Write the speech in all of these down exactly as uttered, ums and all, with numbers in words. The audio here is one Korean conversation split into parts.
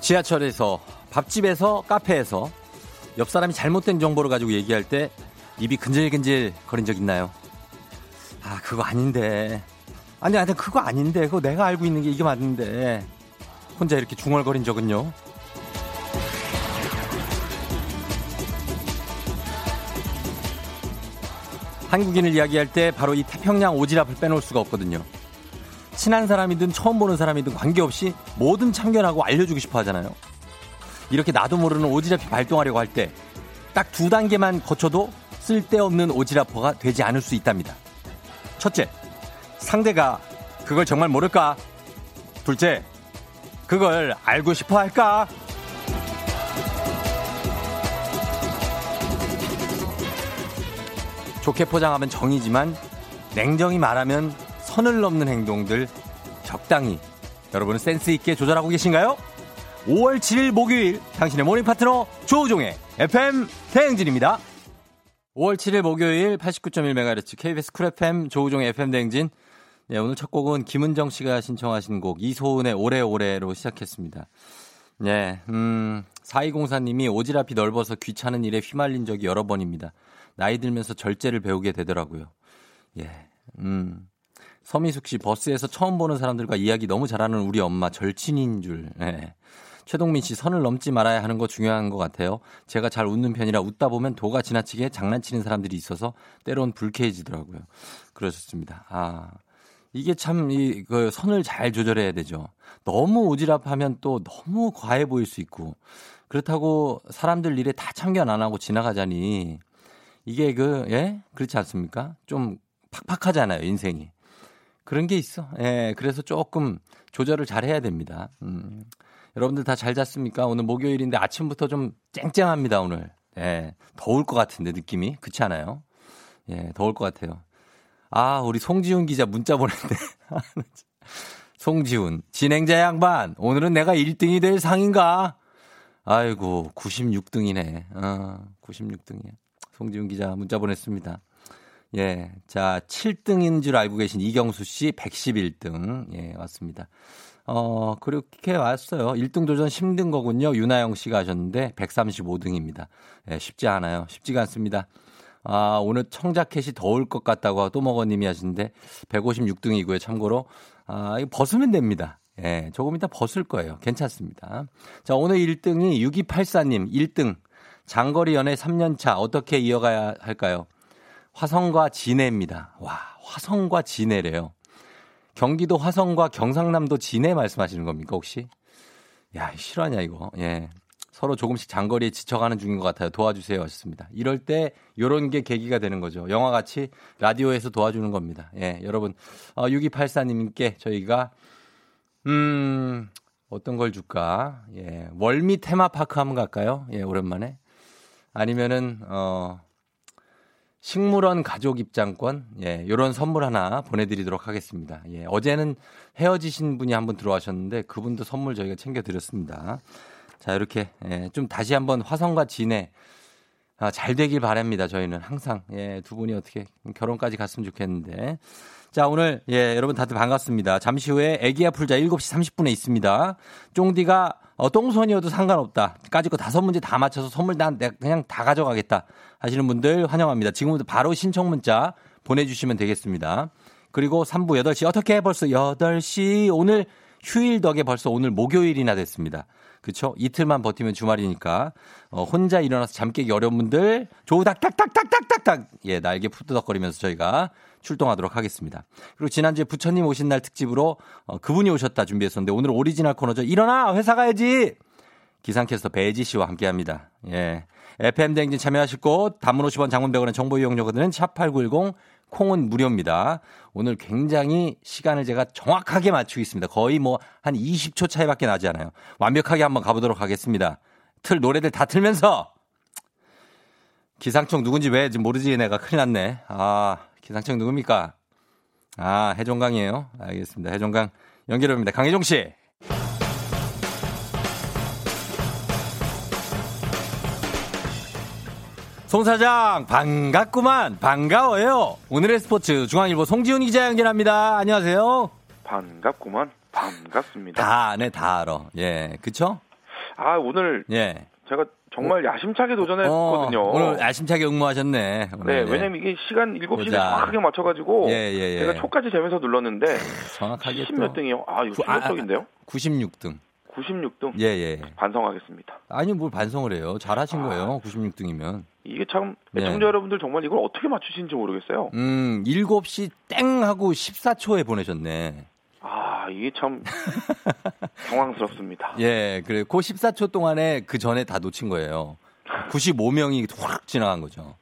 지하철에서, 밥집에서, 카페에서 옆 사람이 잘못된 정보를 가지고 얘기할 때 입이 근질근질 거린 적 있나요? 아, 그거 아닌데. 아니, 아니, 그거 아닌데. 그거 내가 알고 있는 게 이게 맞는데. 혼자 이렇게 중얼거린 적은요? 한국인을 이야기할 때 바로 이 태평양 오지랖을 빼놓을 수가 없거든요. 친한 사람이든 처음 보는 사람이든 관계없이 뭐든 참견하고 알려주고 싶어 하잖아요. 이렇게 나도 모르는 오지랖이 발동하려고 할 때 딱 두 단계만 거쳐도 쓸데없는 오지랖퍼가 되지 않을 수 있답니다. 첫째, 상대가 그걸 정말 모를까? 둘째, 그걸 알고 싶어 할까? 좋게 포장하면 정이지만 냉정히 말하면 선을 넘는 행동들 적당히 여러분은 센스 있게 조절하고 계신가요? 오월 칠일 목요일 당신의 모닝 파트너 조우종의 에프엠 대행진입니다. 오월 칠일 목요일 팔십구 점 일 메가헤르츠 케이비에스 쿨 에프엠 조우종의 에프엠 대행진. 네, 오늘 첫 곡은 김은정 씨가 신청하신 곡 이소은의 오래오래로 시작했습니다. 네, 음, 사이공사님이 오지랖이 넓어서 귀찮은 일에 휘말린 적이 여러 번입니다. 나이 들면서 절제를 배우게 되더라고요. 예, 음. 서미숙 씨, 버스에서 처음 보는 사람들과 이야기 너무 잘하는 우리 엄마 절친인 줄. 네. 최동민 씨, 선을 넘지 말아야 하는 거 중요한 것 같아요. 제가 잘 웃는 편이라 웃다 보면 도가 지나치게 장난치는 사람들이 있어서 때론 불쾌해지더라고요. 그러셨습니다. 아, 이게 참 이 그 선을 잘 조절해야 되죠. 너무 오지랖하면 또 너무 과해 보일 수 있고, 그렇다고 사람들 일에 다 참견 안 하고 지나가자니 이게 그, 예? 그렇지 않습니까? 좀 팍팍하잖아요, 인생이. 그런 게 있어. 예, 그래서 조금 조절을 잘 해야 됩니다. 음. 여러분들 다 잘 잤습니까? 오늘 목요일인데 아침부터 좀 쨍쨍합니다, 오늘. 예, 더울 것 같은데, 느낌이. 그렇지 않아요? 예, 더울 것 같아요. 아, 우리 송지훈 기자 문자 보냈는데. 송지훈, 진행자 양반, 오늘은 내가 일 등이 될 상인가? 아이고, 구십육 등이네. 아, 구십육 등이야. 송지훈 기자 문자 보냈습니다. 예, 자, 칠 등인 줄 알고 계신 이경수 씨 백십일 등. 예, 왔습니다. 어, 그렇게 왔어요. 일 등 도전 힘든 거군요. 윤아영 씨가 하셨는데 백삼십오 등입니다. 예, 쉽지 않아요. 쉽지가 않습니다. 아, 오늘 청자켓이 더울 것 같다고 또먹어님이 하시는데 백오십육 등이고요. 참고로. 아, 이거 벗으면 됩니다. 예, 조금 이따 벗을 거예요. 괜찮습니다. 자, 오늘 일 등이 육이팔사님 일 등. 장거리 연애 삼 년 차 어떻게 이어가야 할까요? 화성과 진해입니다. 와, 화성과 진해래요. 경기도 화성과 경상남도 진해 말씀하시는 겁니까, 혹시? 야, 실화냐, 이거. 예. 서로 조금씩 장거리에 지쳐가는 중인 것 같아요. 도와주세요. 하셨습니다. 이럴 때, 요런 게 계기가 되는 거죠. 영화 같이 라디오에서 도와주는 겁니다. 예. 여러분, 어, 육이팔사님께 저희가, 음, 어떤 걸 줄까? 예. 월미 테마파크 한번 갈까요? 예, 오랜만에. 아니면은, 어, 식물원 가족 입장권, 예, 요런 선물 하나 보내드리도록 하겠습니다. 예, 어제는 헤어지신 분이 한 분 들어와셨는데 그분도 선물 저희가 챙겨드렸습니다. 자, 이렇게, 예, 좀 다시 한번 화성과 진해, 아, 잘 되길 바랍니다. 저희는 항상, 예, 두 분이 어떻게 결혼까지 갔으면 좋겠는데. 자, 오늘, 예, 여러분 다들 반갑습니다. 잠시 후에 애기야 풀자 일곱 시 삼십 분에 있습니다. 쫑디가 어, 똥손이어도 상관없다. 까짓 거 다섯 문제 다 맞춰서 선물 난 내가 그냥 다 가져가겠다 하시는 분들 환영합니다. 지금부터 바로 신청 문자 보내주시면 되겠습니다. 그리고 삼 부 여덟 시 어떻게 벌써 여덟 시 오늘 휴일 덕에 벌써 오늘 목요일이나 됐습니다. 그렇죠? 이틀만 버티면 주말이니까 어, 혼자 일어나서 잠 깨기 어려운 분들 조닥닥닥닥닥닥닥 예, 날개 푸드덕거리면서 저희가 출동하도록 하겠습니다. 그리고 지난주에 부처님 오신 날 특집으로 어, 그분이 오셨다 준비했었는데 오늘 오리지널 코너죠. 일어나 회사 가야지. 기상캐스터 배지 씨와 함께합니다. 예, 에프엠 대행진 참여하실 곳 단문 오십 원 장문 백 원의 정보 이용료거든요. 샵팔구일공 콩은 무료입니다. 오늘 굉장히 시간을 제가 정확하게 맞추겠습니다. 거의 뭐 한 이십 초 차이밖에 나지 않아요. 완벽하게 한번 가보도록 하겠습니다. 틀 노래들 다 틀면서 기상청 누군지 왜 지금 모르지 내가 큰일 났네. 아, 기상청 누굽니까? 아, 해종강이에요. 알겠습니다. 해종강 연결해봅니다. 강혜종 씨. 송 사장 반갑구만. 반가워요. 오늘의 스포츠 중앙일보 송지훈 기자 연결합니다. 안녕하세요. 반갑구만. 반갑습니다. 다, 네, 다 알아. 예, 그쵸? 아, 오늘 예. 제가 정말 야심차게 도전했거든요. 어, 오늘 야심차게 응모하셨네. 오늘. 네, 왜냐면 이게 시간 일곱 시에 정확하게 맞춰가지고, 예, 예, 예. 제가 초까지 재면서 눌렀는데, 정확하게. 칠십 몇 등이요? 아, 이거 중력적인데요? 아, 구십육 등. 구십육 등? 예, 예. 반성하겠습니다. 아니, 뭘 반성을 해요. 잘하신 아, 거예요. 구십육 등이면. 이게 참, 애청자 예. 여러분들 정말 이걸 어떻게 맞추시는지 모르겠어요. 음, 일곱 시 땡 하고 십사 초에 보내셨네. 아, 이게 참 당황스럽습니다. 예, 그래. 그 십사 초 동안에 그 전에 다 놓친 거예요. 구십오 명이 확 지나간 거죠.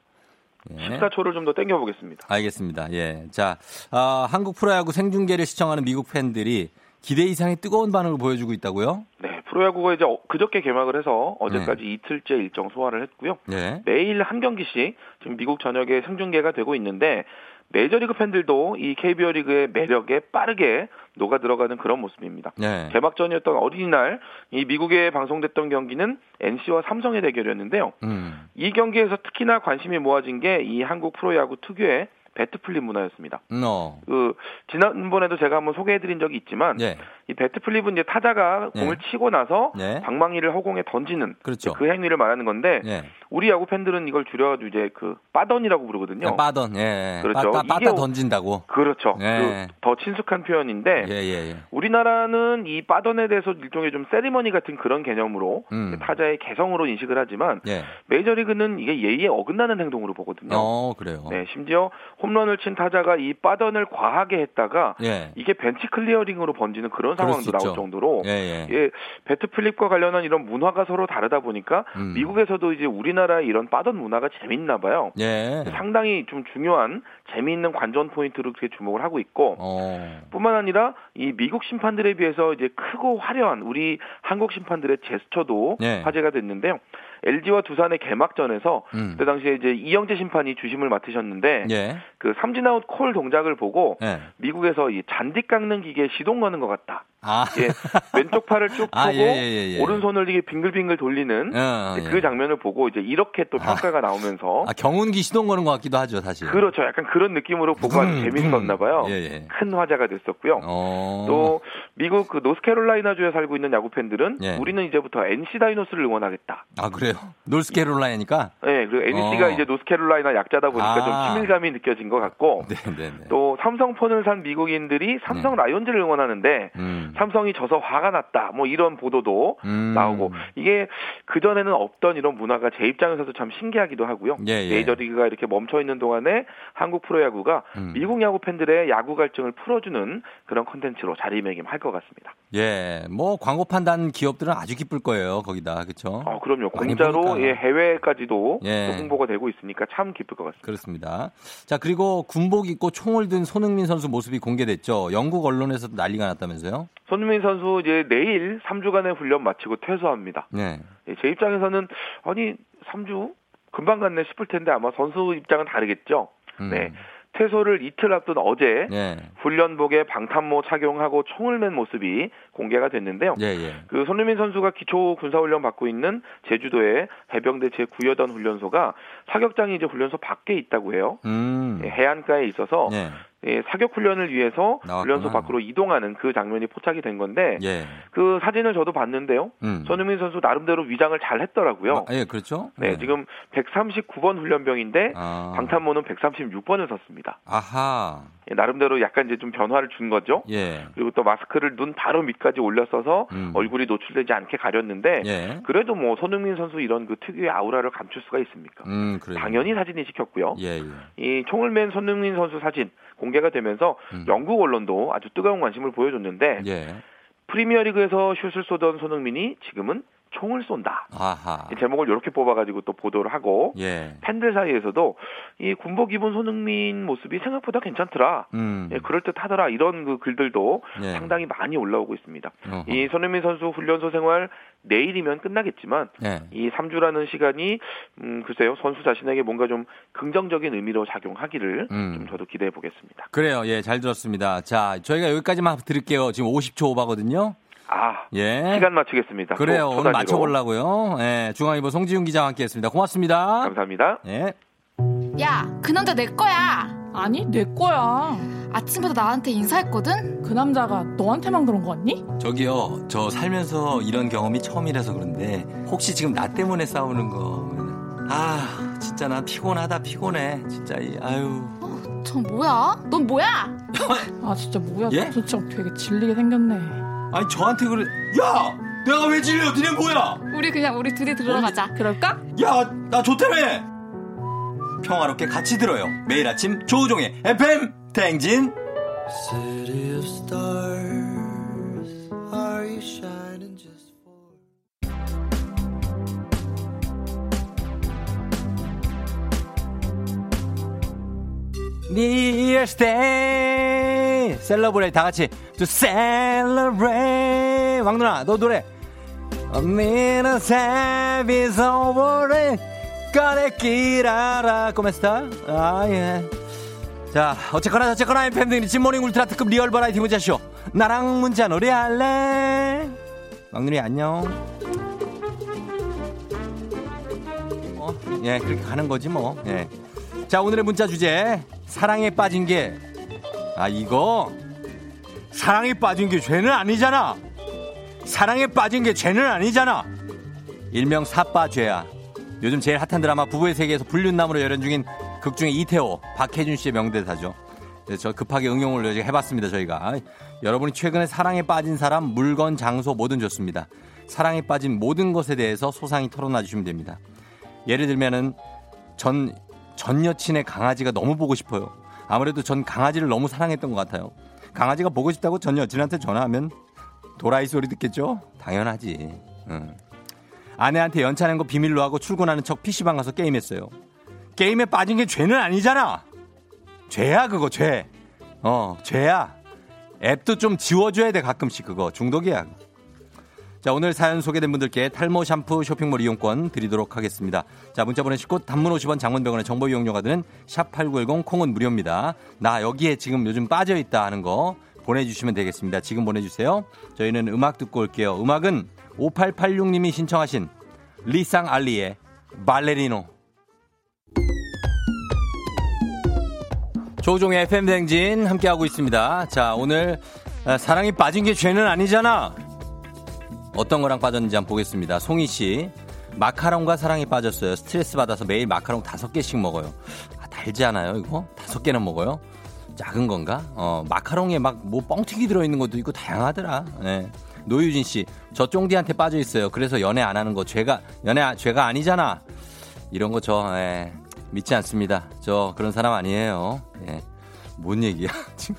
예. 십사 초를 좀 더 땡겨보겠습니다. 알겠습니다. 예. 자, 아, 한국 프로야구 생중계를 시청하는 미국 팬들이 기대 이상의 뜨거운 반응을 보여주고 있다고요? 네, 프로야구가 이제 그저께 개막을 해서 어제까지 네. 이틀째 일정 소화를 했고요. 네. 매일 한 경기씩 지금 미국 전역에 생중계가 되고 있는데 메이저리그 팬들도 이 케이비오 리그의 매력에 빠르게 녹아 들어가는 그런 모습입니다. 네. 개막전이었던 어린이날 이 미국에 방송됐던 경기는 엔씨와 삼성의 대결이었는데요. 음. 이 경기에서 특히나 관심이 모아진 게 이 한국 프로야구 특유의 배트플립 문화였습니다. No. 그 지난번에도 제가 한번 소개해드린 적이 있지만 예. 이 배트플립은 이제 타자가 예. 공을 치고 나서 예. 방망이를 허공에 던지는 그렇죠. 그 행위를 말하는 건데 예. 우리 야구 팬들은 이걸 줄여가지고 이제 그 빠던이라고 부르거든요. 예, 빠던, 예, 그렇죠. 빠따, 빠따 이게, 던진다고. 그렇죠. 예. 그 더 친숙한 표현인데 예, 예, 예. 우리나라는 이 빠던에 대해서 일종의 좀 세리머니 같은 그런 개념으로 음. 타자의 개성으로 인식을 하지만 예. 메이저리그는 이게 예의에 어긋나는 행동으로 보거든요. 어, 그래요. 네, 심지어 홈런을 친 타자가 이 빠던을 과하게 했다가 예. 이게 벤치 클리어링으로 번지는 그런 상황도 나올 정도로 예, 예. 예, 배트플립과 관련한 이런 문화가 서로 다르다 보니까 음. 미국에서도 이제 우리나라의 이런 빠던 문화가 재밌나 봐요. 예. 상당히 좀 중요한 재미있는 관전 포인트로 그렇게 주목을 하고 있고 오. 뿐만 아니라 이 미국 심판들에 비해서 이제 크고 화려한 우리 한국 심판들의 제스처도 예. 화제가 됐는데요. 엘지와 두산의 개막전에서 음. 그때 당시에 이제 이영재 심판이 주심을 맡으셨는데 예. 그 삼진아웃 콜 동작을 보고 예. 미국에서 이 잔디 깎는 기계에 시동 거는 것 같다. 아. 예, 왼쪽 팔을 쭉 펴고 아, 예, 예, 예. 오른손을 이게 빙글빙글 돌리는 어, 그 예. 장면을 보고 이제 이렇게 또 평가가 아. 나오면서 아, 경운기 시동 거는 것 같기도 하죠, 사실. 그렇죠, 약간 그런 느낌으로 보고 아주 재밌었나 봐요. 예, 예. 큰 화제가 됐었고요. 오. 또 미국 그 노스캐롤라이나 주에 살고 있는 야구 팬들은 예. 우리는 이제부터 엔씨 다이노스를 응원하겠다. 아 그래요? 노스캐롤라이나니까? 네, 그리고 엔씨가 어. 이제 노스캐롤라이나 약자다 보니까 아. 좀 친밀감이 느껴진 것 같고. 네, 네, 네. 또 삼성폰을 산 미국인들이 삼성 네. 라이온즈를 응원하는데. 음. 삼성이 져서 화가 났다. 뭐 이런 보도도 음. 나오고 이게 그전에는 없던 이런 문화가 제 입장에서도 참 신기하기도 하고요. 예, 예. 메이저리그가 이렇게 멈춰있는 동안에 한국 프로야구가 음. 미국 야구 팬들의 야구 갈증을 풀어주는 그런 콘텐츠로 자리매김할 것 같습니다. 예, 뭐 광고판 단 기업들은 아주 기쁠 거예요. 거기다. 그렇죠? 아, 그럼요. 공짜로 예, 해외까지도 예. 홍보가 되고 있으니까 참 기쁠 것 같습니다. 그렇습니다. 자, 그리고 군복 입고 총을 든 손흥민 선수 모습이 공개됐죠. 영국 언론에서도 난리가 났다면서요? 손흥민 선수 이제 내일 삼 주간의 훈련 마치고 퇴소합니다. 네. 제 입장에서는 아니 삼 주 금방 갔네 싶을 텐데 아마 선수 입장은 다르겠죠. 음. 네. 퇴소를 이틀 앞둔 어제 예. 훈련복에 방탄모 착용하고 총을 맨 모습이 공개가 됐는데요. 예예. 그 손흥민 선수가 기초 군사훈련 받고 있는 제주도의 해병대 제구 여단 훈련소가 사격장이 이제 훈련소 밖에 있다고 해요. 음. 예, 해안가에 있어서 예. 예, 사격 훈련을 위해서 나왔구나. 훈련소 밖으로 이동하는 그 장면이 포착이 된 건데 예. 그 사진을 저도 봤는데요. 음. 손흥민 선수 나름대로 위장을 잘 했더라고요. 아, 예, 그렇죠. 네, 네, 지금 백삼십구 번 훈련병인데 아. 방탄모는 백삼십육 번을 썼습니다. 아하. 예, 나름대로 약간 이제 좀 변화를 준 거죠. 예. 그리고 또 마스크를 눈 바로 밑까지 올렸어서 음. 얼굴이 노출되지 않게 가렸는데 예. 그래도 뭐 손흥민 선수 이런 그 특유의 아우라를 감출 수가 있습니까? 음, 그래요. 당연히 사진이 찍혔고요. 예, 예. 이 총을 맨 손흥민 선수 사진 공개가 되면서 음. 영국 언론도 아주 뜨거운 관심을 보여줬는데 예. 프리미어리그에서 슛을 쏘던 손흥민이 지금은 총을 쏜다. 아하. 이 제목을 이렇게 뽑아가지고 또 보도를 하고 예. 팬들 사이에서도 이 군복 입은 손흥민 모습이 생각보다 괜찮더라. 음. 예, 그럴듯하더라. 이런 그 글들도 예. 상당히 많이 올라오고 있습니다. 어허. 이 손흥민 선수 훈련소 생활 내일이면 끝나겠지만 예. 이 삼 주라는 시간이 음, 글쎄요 선수 자신에게 뭔가 좀 긍정적인 의미로 작용하기를 음. 좀 저도 기대해 보겠습니다. 그래요. 예, 잘 들었습니다. 자, 저희가 여기까지만 드릴게요. 지금 오십 초 오바거든요. 아, 예. 시간 맞추겠습니다. 그래요. 오늘 맞춰보려고요. 예, 중앙일보 송지훈 기자와 함께했습니다. 고맙습니다. 감사합니다. 예. 야, 그 남자 내 거야. 아니, 내 거야. 아침부터 나한테 인사했거든? 그 남자가 너한테만 그런 거 같니? 저기요, 저 살면서 이런 경험이 처음이라서 그런데 혹시 지금 나 때문에 싸우는 거면 아, 진짜 나 피곤하다 피곤해. 진짜 이 아유. 어, 저 뭐야? 넌 뭐야? 아, 진짜 뭐야? 예? 진짜 되게 질리게 생겼네. 아니 저한테 그래. 야, 내가 왜 질려? 니네 뭐야? 우리 그냥 우리 둘이 들어가자. 우리... 그럴까? 야, 나 좋다며. 평화롭게 같이 들어요. 매일 아침 조우종의 에프엠 땡진. 뉴이어스데이 셀러브레이 다같이 To celebrate. 왕누나 너 노래 A minute is over. 꺼내길 알아. 꼬메스타. 아 예. 자 어쨌거나 저쨌거나 에프엠 등이 진모닝 울트라 특급 리얼 버라이티 문자쇼 나랑 문자 노래할래. 왕누리 안녕. 어, 예 그렇게 가는거지 뭐. 예. 자 오늘의 문자 주제 사랑에 빠진 게 아 이거 사랑에 빠진 게 죄는 아니잖아. 사랑에 빠진 게 죄는 아니잖아. 일명 사빠죄야. 요즘 제일 핫한 드라마 부부의 세계에서 불륜남으로 열연 중인 극중의 이태호 박해준 씨의 명대사죠. 저 급하게 응용을 해봤습니다. 저희가 여러분이 최근에 사랑에 빠진 사람 물건 장소 뭐든 좋습니다. 사랑에 빠진 모든 것에 대해서 소상히 털어놔 주시면 됩니다. 예를 들면은 전 전 여친의 강아지가 너무 보고 싶어요. 아무래도 전 강아지를 너무 사랑했던 것 같아요. 강아지가 보고 싶다고 전 여친한테 전화하면 도라이 소리 듣겠죠? 당연하지. 응. 아내한테 연차 낸 거 비밀로 하고 출근하는 척 피시방 가서 게임했어요. 게임에 빠진 게 죄는 아니잖아. 죄야 그거 죄. 어 죄야. 앱도 좀 지워줘야 돼 가끔씩. 그거 중독이야. 자 오늘 사연 소개된 분들께 탈모 샴푸 쇼핑몰 이용권 드리도록 하겠습니다. 자 문자 보내실 곳 단문 오십 원 장문 백 원의 정보 이용료가 드는 샵팔구일공 콩은 무료입니다. 나 여기에 지금 요즘 빠져있다 하는 거 보내주시면 되겠습니다. 지금 보내주세요. 저희는 음악 듣고 올게요. 음악은 오팔팔육 님이 신청하신 리상 알리의 발레리노. 조종의 에프엠 대행진 함께하고 있습니다. 자 오늘 사랑이 빠진 게 죄는 아니잖아. 어떤 거랑 빠졌는지 한번 보겠습니다. 송희 씨. 마카롱과 사랑에 빠졌어요. 스트레스 받아서 매일 마카롱 다섯 개씩 먹어요. 아, 달지 않아요, 이거? 다섯 개나 먹어요? 작은 건가? 어, 마카롱에 막 뭐 뻥튀기 들어있는 것도 있고 다양하더라. 네. 노유진 씨. 저 쫑디한테 빠져있어요. 그래서 연애 안 하는 거. 죄가, 연애, 아, 죄가 아니잖아. 이런 거 저, 예. 믿지 않습니다. 저 그런 사람 아니에요. 예. 뭔 얘기야, 지금.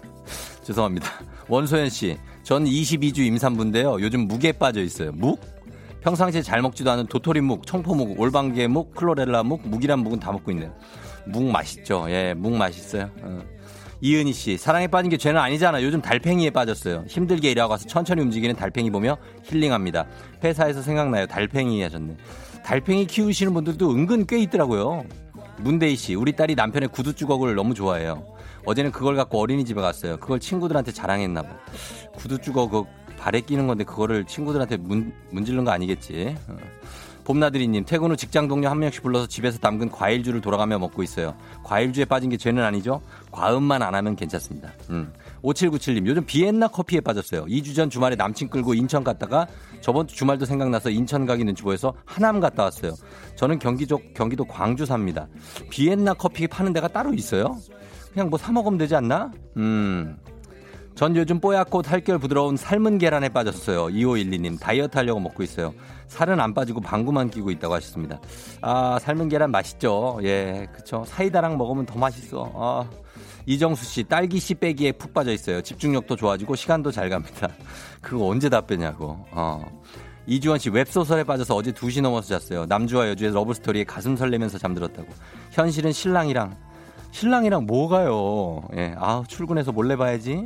죄송합니다. 원소연 씨. 전 이십이 주 임산부인데요. 요즘 묵에 빠져 있어요. 묵? 평상시에 잘 먹지도 않은 도토리묵, 청포묵, 올방개묵, 클로렐라묵, 묵이란 묵은 다 먹고 있네요. 묵 맛있죠. 예, 묵 맛있어요. 어. 이은희 씨. 사랑에 빠진 게 죄는 아니잖아. 요즘 달팽이에 빠졌어요. 힘들게 일하고 와서 천천히 움직이는 달팽이 보며 힐링합니다. 회사에서 생각나요. 달팽이 하셨네. 달팽이 키우시는 분들도 은근 꽤 있더라고요. 문대희 씨. 우리 딸이 남편의 구두 주걱을 너무 좋아해요. 어제는 그걸 갖고 어린이집에 갔어요. 그걸 친구들한테 자랑했나 봐. 구두 주걱 그 발에 끼는 건데 그거를 친구들한테 문, 문질른 거 아니겠지. 어. 봄나들이님. 퇴근 후 직장 동료 한 명씩 불러서 집에서 담근 과일주를 돌아가며 먹고 있어요. 과일주에 빠진 게 죄는 아니죠. 과음만 안 하면 괜찮습니다. 음. 오칠구칠 님. 요즘 비엔나 커피에 빠졌어요. 이 주 전 주말에 남친 끌고 인천 갔다가 저번 주 주말도 생각나서 인천 가기 눈치 보여서 하남 갔다 왔어요. 저는 경기도, 경기도 광주 삽니다. 비엔나 커피 파는 데가 따로 있어요? 그냥 뭐 사 먹으면 되지 않나? 음. 전 요즘 뽀얗고 탈결 부드러운 삶은 계란에 빠졌어요. 이오일이 님 다이어트 하려고 먹고 있어요. 살은 안 빠지고 방구만 끼고 있다고 하셨습니다. 아 삶은 계란 맛있죠. 예 그쵸. 사이다랑 먹으면 더 맛있어. 아. 이정수 씨 딸기 씨 빼기에 푹 빠져 있어요. 집중력도 좋아지고 시간도 잘 갑니다. 그거 언제 다 빼냐고. 어. 이주원 씨, 웹소설에 빠져서 어제 두 시 넘어서 잤어요. 남주와 여주의 러브스토리에 가슴 설레면서 잠들었다고. 현실은 신랑이랑, 신랑이랑 뭐가요? 예, 아 출근해서 몰래 봐야지.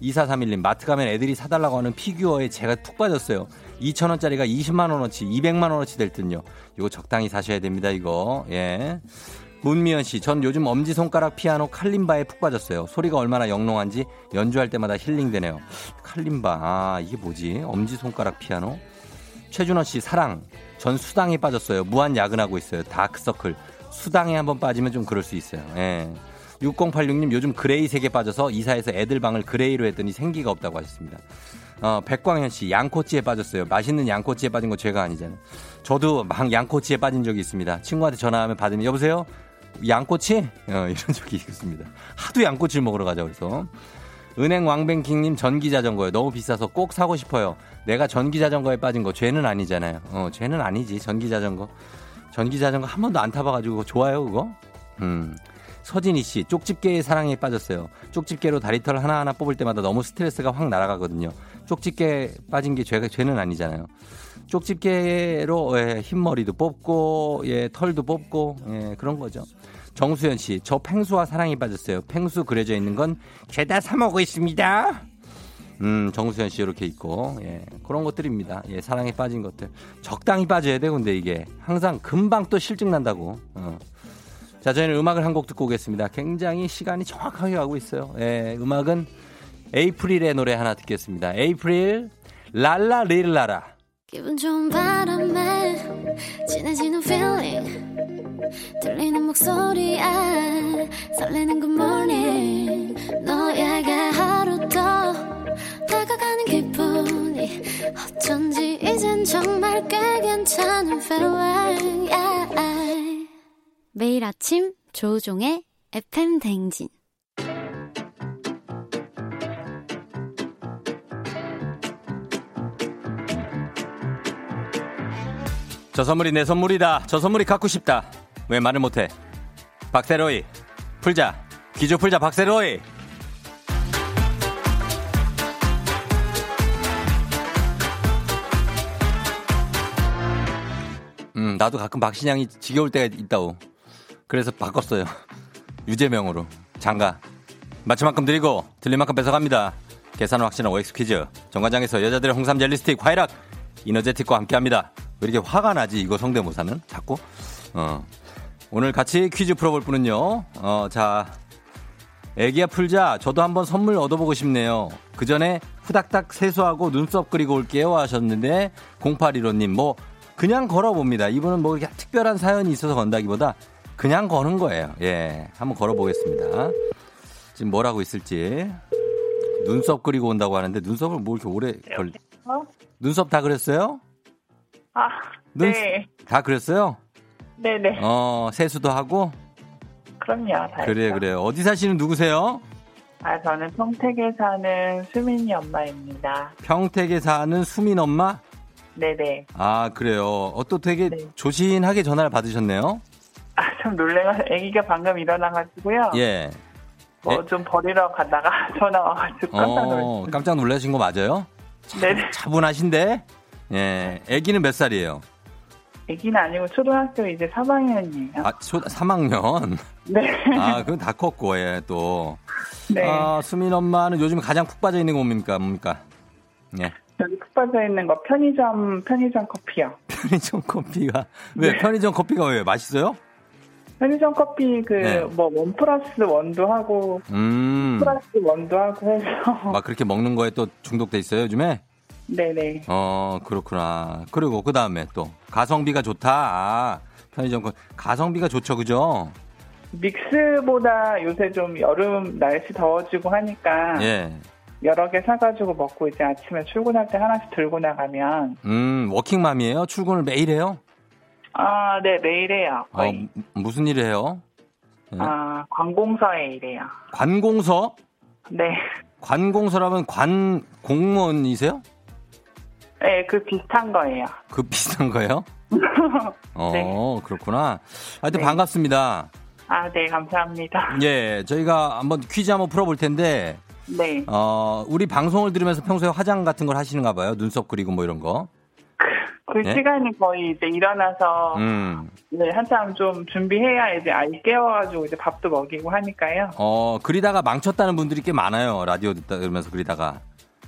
이사삼일 님, 마트 가면 애들이 사달라고 하는 피규어에 제가 푹 빠졌어요. 이천 원짜리가 이십만 원어치, 이백만 원어치 될 듯요. 이거 적당히 사셔야 됩니다, 이거. 예. 문미연 씨, 전 요즘 엄지손가락 피아노 칼림바에 푹 빠졌어요. 소리가 얼마나 영롱한지 연주할 때마다 힐링되네요. 칼림바, 아, 이게 뭐지? 엄지손가락 피아노? 최준호 씨, 사랑. 전 수당에 빠졌어요. 무한 야근하고 있어요. 다크서클. 수당에 한번 빠지면 좀 그럴 수 있어요. 예. 육공팔육 님, 요즘 그레이색에 빠져서 이사해서 애들 방을 그레이로 했더니 생기가 없다고 하셨습니다. 어, 백광현 씨, 양꼬치에 빠졌어요. 맛있는 양꼬치에 빠진 거 죄가 아니잖아요. 저도 막 양꼬치에 빠진 적이 있습니다. 친구한테 전화하면 받으면 여보세요? 양꼬치? 어, 이런 적이 있습니다. 하도 양꼬치를 먹으러 가자고 해서. 은행 왕뱅킹님, 전기자전거요. 너무 비싸서 꼭 사고 싶어요. 내가 전기자전거에 빠진 거 죄는 아니잖아요. 어, 죄는 아니지. 전기자전거. 전기자전거 한 번도 안 타봐가지고 좋아요, 그거? 음. 서진희 씨, 쪽집게의 사랑에 빠졌어요. 쪽집게로 다리털 하나하나 뽑을 때마다 너무 스트레스가 확 날아가거든요. 쪽집게 빠진 게 죄가, 죄는 아니잖아요. 쪽집게로 예, 흰머리도 뽑고 예, 털도 뽑고 예, 그런 거죠. 정수현 씨, 저 펭수와 사랑에 빠졌어요. 펭수 그려져 있는 건 죄다 사먹고 있습니다. 음, 정수현 씨 이렇게 있고 예, 그런 것들입니다. 예, 사랑에 빠진 것들. 적당히 빠져야 돼, 근데 이게. 항상 금방 또 실증 난다고. 어. 자, 저희는 음악을 한 곡 듣고 오겠습니다. 굉장히 시간이 정확하게 가고 있어요. 예, 음악은 에이프릴의 노래 하나 듣겠습니다. 에이프릴, 랄라릴라라. 기분 좋은 바람에 진해지는 feeling 들리는 목소리에 설레는 good morning 너에게 하루 더 다가가는 기분이 어쩐지 이젠 정말 꽤 괜찮은 feeling yeah. 매일 아침 조우종의 에프엠 대행진. 저 선물이 내 선물이다. 저 선물이 갖고 싶다. 왜 말을 못해? 박세로이 풀자. 기조 풀자 박세로이. 음, 나도 가끔 박신양이 지겨울 때가 있다고. 그래서 바꿨어요. 유재명으로. 장가. 맞춤 만큼 드리고 들린 만큼 뺏어갑니다. 계산 확실한 오엑스 퀴즈. 정관장에서 여자들의 홍삼 젤리스틱 화이락 이너제틱과 함께합니다. 왜 이렇게 화가 나지 이거 성대모사는? 자꾸. 어. 오늘 같이 퀴즈 풀어볼 분은요. 어, 자, 애기야 풀자. 저도 한번 선물 얻어보고 싶네요. 그 전에 후닥닥 세수하고 눈썹 그리고 올게요 하셨는데 공팔일오 님 뭐 그냥 걸어봅니다. 이분은 뭐 이렇게 특별한 사연이 있어서 건다기보다 그냥 거는 거예요. 예. 한번 걸어보겠습니다. 지금 뭐라고 있을지. 눈썹 그리고 온다고 하는데, 눈썹을 뭐 이렇게 오래 걸, 눈썹 다 그렸어요? 아, 눈... 네. 다 그렸어요? 네네. 어, 세수도 하고? 그럼요. 다 그래요, 그래요. 어디 사시는 누구세요? 아, 저는 평택에 사는 수민이 엄마입니다. 평택에 사는 수민 엄마? 네네. 아, 그래요. 어, 또 되게 네. 조신하게 전화를 받으셨네요? 아, 좀 놀래가, 아기가 방금 일어나가지고요. 예. 뭐 좀 버리러 가다가 전화 와가지고 깜짝 놀랐어요. 어, 깜짝 놀라신 거 맞아요? 네. 차분하신데? 예. 아기는 몇 살이에요? 아기는 아니고 초등학교 이제 삼 학년이에요. 아, 초, 삼 학년? 네. 아, 그건 다 컸고, 예, 또. 네. 아, 수민 엄마는 요즘 가장 푹 빠져있는 거 뭡니까? 뭡니까? 예. 여기 푹 빠져있는 거 편의점, 편의점 커피요. 편의점 커피가? 왜? 네. 편의점 커피가 왜? 맛있어요? 편의점 커피 그 뭐 원 네. 플러스 원도 하고 음. 플러스 원도 하고 해서 막 그렇게 먹는 거에 또 중독돼 있어요 요즘에? 네네. 어 그렇구나. 그리고 그 다음에 또 가성비가 좋다. 아, 편의점 커피 가성비가 좋죠, 그죠? 믹스보다 요새 좀 여름 날씨 더워지고 하니까 예. 여러 개 사가지고 먹고 이제 아침에 출근할 때 하나씩 들고 나가면. 음, 워킹맘이에요? 출근을 매일 해요? 아, 네, 매일 해요. 거의. 어, 무슨 일 해요? 네. 아, 관공서에 일해요. 관공서? 네. 관공서라면 관, 공무원이세요? 네, 그 비슷한 거예요. 그 비슷한 거예요? 어, 네. 그렇구나. 하여튼 네. 반갑습니다. 아, 네, 감사합니다. 예, 저희가 한번 퀴즈 한번 풀어볼 텐데. 네. 어, 우리 방송을 들으면서 평소에 화장 같은 걸 하시는가 봐요. 눈썹 그리고 뭐 이런 거. 그 네? 시간이 거의 이제 일어나서 음. 네, 한참 좀 준비해야 이제 아이 깨워가지고 이제 밥도 먹이고 하니까요. 어, 그리다가 망쳤다는 분들이 꽤 많아요. 라디오 듣다 그러면서 그리다가.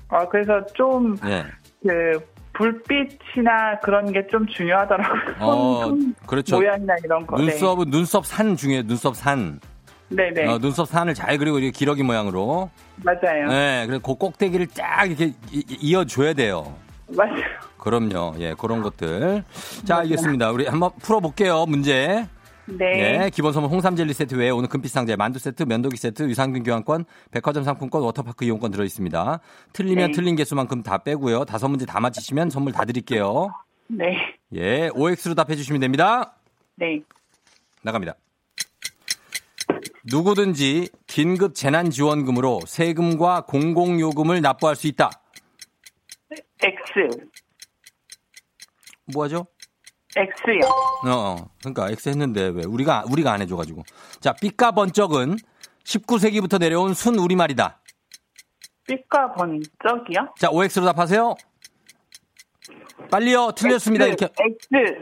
아, 어, 그래서 좀 네. 그 불빛이나 그런 게 좀 중요하더라고요. 어, 손, 그렇죠. 모양이나 이런 거. 눈썹은 네. 눈썹 산 중요해요. 눈썹 산. 네네. 어, 눈썹 산을 잘 그리고 이렇게 기러기 모양으로. 맞아요. 네, 그래서 그 꼭대기를 쫙 이렇게 이어줘야 돼요. 맞아요. 그럼요. 예, 그런 것들. 자, 맞아요. 알겠습니다. 우리 한번 풀어볼게요. 문제. 네. 네. 기본 선물 홍삼 젤리 세트 외에 오늘 금빛 상자에 만두 세트, 면도기 세트, 유산균 교환권, 백화점 상품권, 워터파크 이용권 들어있습니다. 틀리면 네. 틀린 개수만큼 다 빼고요. 다섯 문제 다 맞히시면 선물 다 드릴게요. 네. 예, 오엑스로 답해주시면 됩니다. 네. 나갑니다. 누구든지 긴급 재난지원금으로 세금과 공공요금을 납부할 수 있다. X. 뭐하죠? X요. 어, 그러니까 X 했는데 왜 우리가 우리가 안 해줘가지고. 자, 삐까 번쩍은 십구 세기부터 내려온 순 우리말이다. 삐까 번쩍이요? 자, 오엑스로 답하세요. 빨리요. 틀렸습니다. X, 이렇게.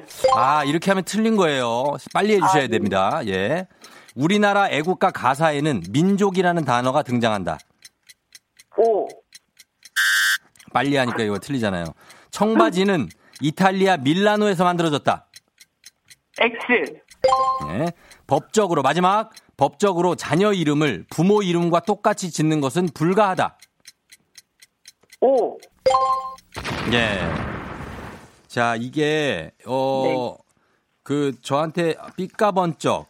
X. 아, 이렇게 하면 틀린 거예요. 빨리 해주셔야 아, 됩니다. 네. 예. 우리나라 애국가 가사에는 민족이라는 단어가 등장한다. 오. 빨리 하니까 이거 틀리잖아요. 청바지는 이탈리아 밀라노에서 만들어졌다. X. 네. 법적으로 마지막 법적으로 자녀 이름을 부모 이름과 똑같이 짓는 것은 불가하다. 오. 예. 자, 이게 어 그 네. 저한테 삐까번쩍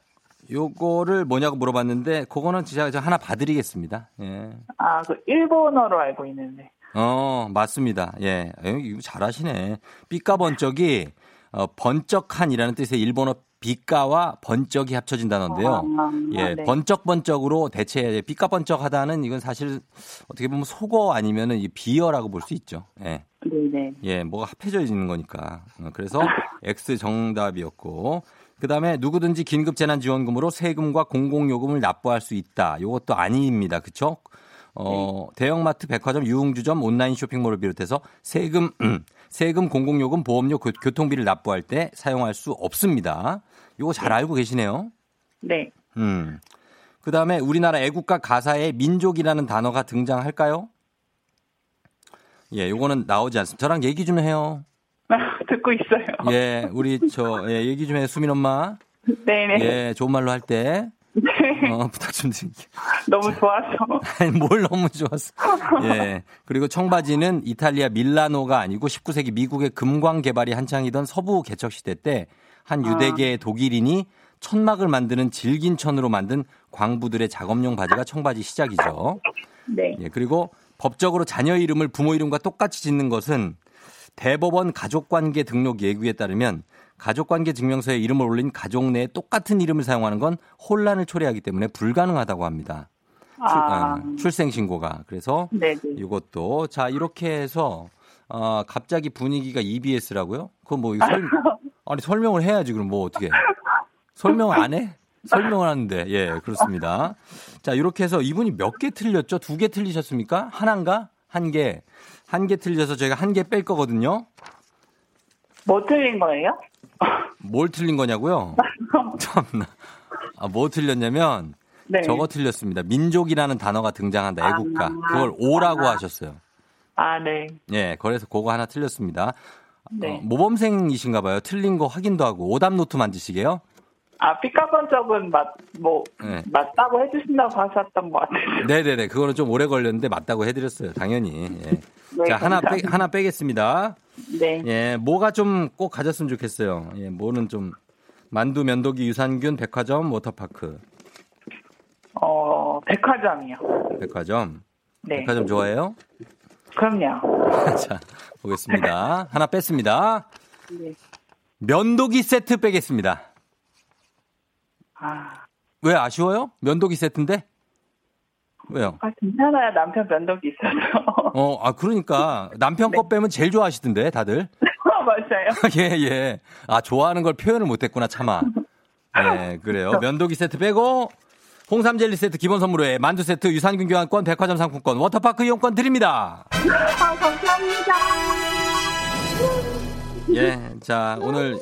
요거를 뭐냐고 물어봤는데 그거는 제가 하나 봐드리겠습니다. 예. 아, 그 일본어로 알고 있는데. 어, 맞습니다. 예. 이거 잘하시네. 삐까번쩍이 어, 번쩍한이라는 뜻의 일본어 비까와 번쩍이 합쳐진 단어인데요. 예, 번쩍번쩍으로 대체해야 삐까번쩍하다는 이건 사실 어떻게 보면 속어 아니면은 이 비어라고 볼 수 있죠. 예. 네네. 예, 뭐가 합해져지는 거니까. 그래서 X 정답이었고. 그다음에 누구든지 긴급재난지원금으로 세금과 공공요금을 납부할 수 있다. 이것도 아니입니다. 그렇죠? 어, 네. 대형마트, 백화점, 유흥주점, 온라인 쇼핑몰을 비롯해서 세금, 세금, 공공요금, 보험료, 교, 교통비를 납부할 때 사용할 수 없습니다. 이거 잘 알고 계시네요. 네. 음. 그다음에 우리나라 애국가 가사에 민족이라는 단어가 등장할까요? 예, 요거는 나오지 않습니다. 저랑 얘기 좀 해요. 듣고 있어요. 예, 우리 저 예, 얘기 좀 해요. 수민 엄마. 네네. 예, 좋은 말로 할 때. 네. 어, 부탁 좀 드릴게요. 너무 좋았어. 아니, 뭘 너무 좋았어. 예. 그리고 청바지는 이탈리아 밀라노가 아니고 십구 세기 미국의 금광 개발이 한창이던 서부 개척 시대 때 한 유대계 아. 독일인이 천막을 만드는 질긴 천으로 만든 광부들의 작업용 바지가 청바지 시작이죠. 네. 예. 그리고 법적으로 자녀 이름을 부모 이름과 똑같이 짓는 것은 대법원 가족관계 등록 예규에 따르면 가족관계 증명서에 이름을 올린 가족 내에 똑같은 이름을 사용하는 건 혼란을 초래하기 때문에 불가능하다고 합니다. 아. 출, 아, 출생신고가. 그래서 네네. 이것도. 자, 이렇게 해서 어, 갑자기 분위기가 이비에스라고요? 그건 뭐 설, 아니, 설명을 해야지. 그럼 뭐 어떻게. 설명 안 해? 설명을 하는데. 예, 그렇습니다. 자, 이렇게 해서 이분이 몇 개 틀렸죠? 두 개 틀리셨습니까? 하나인가? 한 개. 한 개 틀려서 저희가 한 개 뺄 거거든요. 뭐 틀린 거예요? 뭘 틀린 거냐고요? 참나. 아, 뭐 틀렸냐면 네. 저거 틀렸습니다. 민족이라는 단어가 등장한다. 애국가. 아, 그걸 오라고 아, 하셨어요. 아, 네. 예, 그래서 그거 하나 틀렸습니다. 네. 어, 모범생이신가 봐요. 틀린 거 확인도 하고. 오답 노트 만드시게요? 아, 삐까번쩍은 맞, 뭐, 네. 맞다고 해주신다고 하셨던 것 같아요. 네네네. 그거는 좀 오래 걸렸는데 맞다고 해드렸어요. 당연히. 예. 네, 자, 감사합니다. 하나, 빼, 하나 빼겠습니다. 네. 예, 뭐가 좀 꼭 가졌으면 좋겠어요. 예, 뭐는 좀, 만두, 면도기, 유산균, 백화점, 워터파크. 어, 백화점이요. 백화점? 네. 백화점 좋아해요? 그럼요. 자, 보겠습니다. 하나 뺐습니다. 네. 면도기 세트 빼겠습니다. 아. 왜 아쉬워요? 면도기 세트인데? 왜요? 아, 괜찮아요. 남편 면도기 있어서. 어, 아, 그러니까. 남편 네. 거 빼면 제일 좋아하시던데, 다들. 맞아요. 예, 예. 아, 좋아하는 걸 표현을 못했구나, 차마. 예, 그래요. 면도기 세트 빼고, 홍삼 젤리 세트 기본 선물 외에 만두 세트, 유산균 교환권, 백화점 상품권, 워터파크 이용권 드립니다. 아, 감사합니다. 예, 자 오늘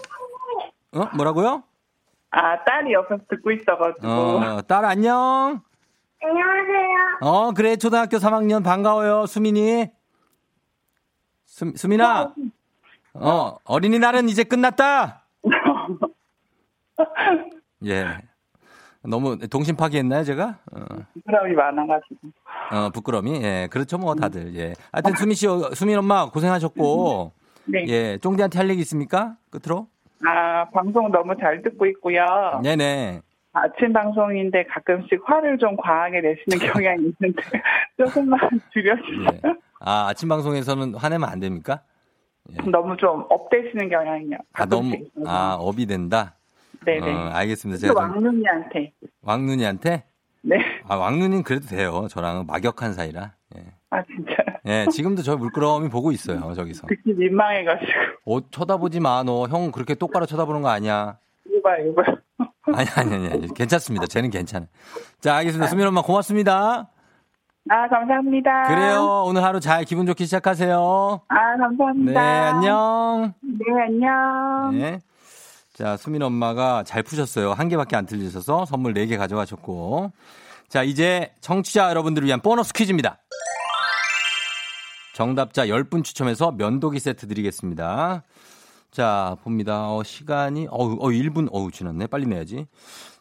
어 뭐라고요? 아 딸이 옆에서 듣고 있어가지고. 어, 딸 안녕. 안녕하세요. 어 그래 초등학교 삼 학년 반가워요 수민이. 수, 수민아. 어 어린이날은 이제 끝났다. 예. 너무 동심 파괴했나요 제가? 어. 부끄러움이 많아가지고. 어 부끄러움이 예 그렇죠 뭐 다들 예. 하여튼 수민 씨 수민 엄마 고생하셨고. 네. 예 쫑대한테 할 얘기 있습니까 끝으로? 아 방송 너무 잘 듣고 있고요. 네네. 아침 방송인데 가끔씩 화를 좀 과하게 내시는 경향이 있는데 조금만 줄여주세요. 예. 아 아침 방송에서는 화내면 안 됩니까? 예. 너무 좀 업되시는 경향이요. 아 너무 아 업이 된다. 네네. 어, 알겠습니다. 제가 왕눈이한테. 왕눈이한테? 네. 아, 왕눈이는 그래도 돼요. 저랑 막역한 사이라. 예. 아, 진짜? 예, 지금도 저 물끄러미 보고 있어요, 저기서. 특히 민망해가지고. 어, 쳐다보지 마, 너. 형 그렇게 똑바로 쳐다보는 거 아니야. 이봐, 이봐. 아니, 아니, 아니, 아니. 괜찮습니다. 쟤는 괜찮아. 자, 알겠습니다. 수민 엄마 고맙습니다. 아, 감사합니다. 그래요. 오늘 하루 잘 기분 좋게 시작하세요. 아, 감사합니다. 네, 안녕. 네, 안녕. 네. 자, 수민 엄마가 잘 푸셨어요. 한 개밖에 안 틀리셔서 선물 네 개 가져가셨고. 자, 이제 청취자 여러분들을 위한 보너스 퀴즈입니다. 정답자 열 분 추첨해서 면도기 세트 드리겠습니다. 자, 봅니다. 어, 시간이, 어우, 어, 일 분, 어우, 지났네. 빨리 내야지.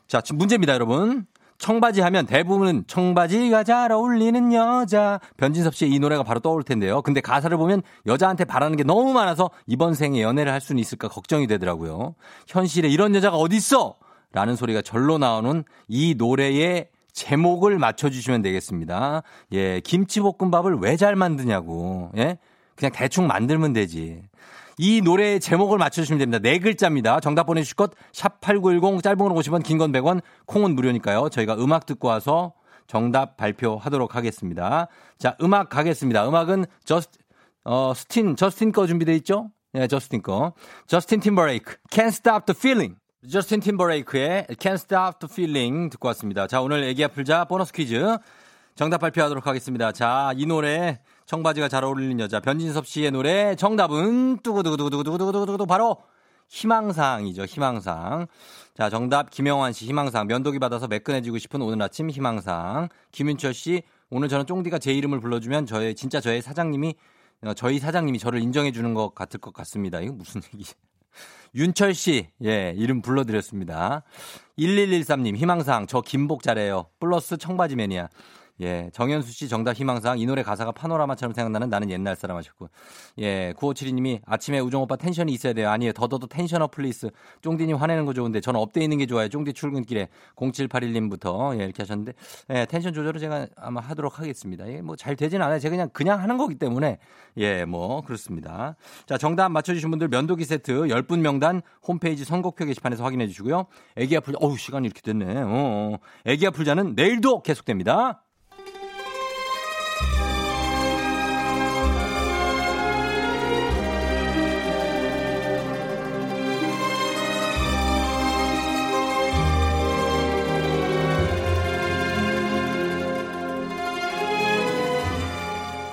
자, 문제입니다, 여러분. 청바지 하면 대부분은 청바지가 잘 어울리는 여자. 변진섭 씨의 이 노래가 바로 떠올 텐데요. 근데 가사를 보면 여자한테 바라는 게 너무 많아서 이번 생에 연애를 할 수는 있을까 걱정이 되더라고요. 현실에 이런 여자가 어디 있어? 라는 소리가 절로 나오는 이 노래의 제목을 맞춰주시면 되겠습니다. 예, 김치볶음밥을 왜 잘 만드냐고. 예, 그냥 대충 만들면 되지. 이 노래의 제목을 맞춰주시면 됩니다. 네 글자입니다. 정답 보내주실 것 샵팔구일공 짧은 건 오십 원 긴 건 백 원 콩은 무료니까요. 저희가 음악 듣고 와서 정답 발표하도록 하겠습니다. 자 음악 가겠습니다. 음악은 저스트, 어, 스틴, 저스틴 거 준비되어 있죠? 네 저스틴 거. 저스틴 팀버레이크 Can't Stop the Feeling. 저스틴 팀버레이크의 Can't Stop the Feeling 듣고 왔습니다. 자 오늘 애기 아플자 보너스 퀴즈 정답 발표하도록 하겠습니다. 자 이 노래 청바지가 잘 어울리는 여자 변진섭 씨의 노래 정답은 두구두구두구두구두구두구두구 바로 희망사항이죠. 희망사항. 자 정답 김영환 씨 희망사항. 면도기 받아서 매끈해지고 싶은 오늘 아침 희망사항. 김윤철 씨 오늘 저는 쫑디가 제 이름을 불러주면 저의 진짜 저의 사장님이 저희 사장님이 저를 인정해 주는 것 같을 것 같습니다. 이거 무슨 얘기지? 윤철 씨 예 이름 불러드렸습니다. 일일일삼 님 희망사항 저 김복 잘해요. 플러스 청바지 매니아. 예, 정현수 씨 정답 희망사항 이 노래 가사가 파노라마처럼 생각나는 나는 옛날 사람 하셨고 예, 구오칠이 님이 아침에 우정 오빠 텐션이 있어야 돼요. 아니에요. 더더더 텐션업 플리스. 쫑디님 화내는 거 좋은데 저는 업돼 있는 게 좋아요. 쫑디 출근길에 공칠팔일 님부터 예, 이렇게 하셨는데 예, 텐션 조절을 제가 아마 하도록 하겠습니다. 예, 뭐 잘 되진 않아요. 제가 그냥 그냥 하는 거기 때문에 예, 뭐 그렇습니다. 자, 정답 맞춰주신 분들 면도기 세트 열 분 명단 홈페이지 선곡표 게시판에서 확인해 주시고요. 애기 아플자 어우 시간이 이렇게 됐네. 어, 애기 아플자는 내일도 계속됩니다.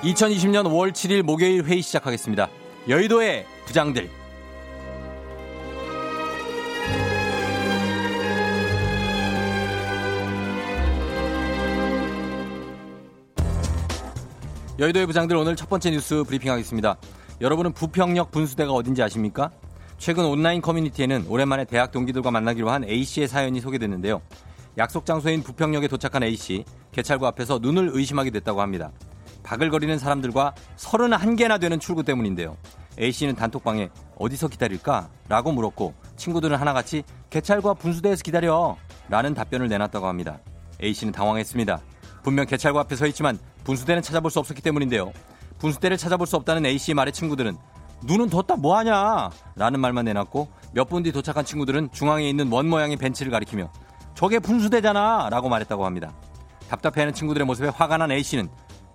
이천이십 년 오월 칠 일 목요일 회의 시작하겠습니다. 여의도의 부장들. 여의도의 부장들 오늘 첫 번째 뉴스 브리핑하겠습니다. 여러분은 부평역 분수대가 어딘지 아십니까? 최근 온라인 커뮤니티에는 오랜만에 대학 동기들과 만나기로 한 A씨의 사연이 소개됐는데요. 약속 장소인 부평역에 도착한 A씨, 개찰구 앞에서 눈을 의심하게 됐다고 합니다. 바글거리는 사람들과 서른한 개나 되는 출구 때문인데요. A씨는 단톡방에 어디서 기다릴까? 라고 물었고 친구들은 하나같이 개찰과 분수대에서 기다려! 라는 답변을 내놨다고 합니다. A씨는 당황했습니다. 분명 개찰구 앞에 서 있지만 분수대는 찾아볼 수 없었기 때문인데요. 분수대를 찾아볼 수 없다는 A씨의 말에 친구들은 눈은 뒀다 뭐하냐? 라는 말만 내놨고 몇 분 뒤 도착한 친구들은 중앙에 있는 원 모양의 벤치를 가리키며 저게 분수대잖아! 라고 말했다고 합니다. 답답해하는 친구들의 모습에 화가 난 A씨는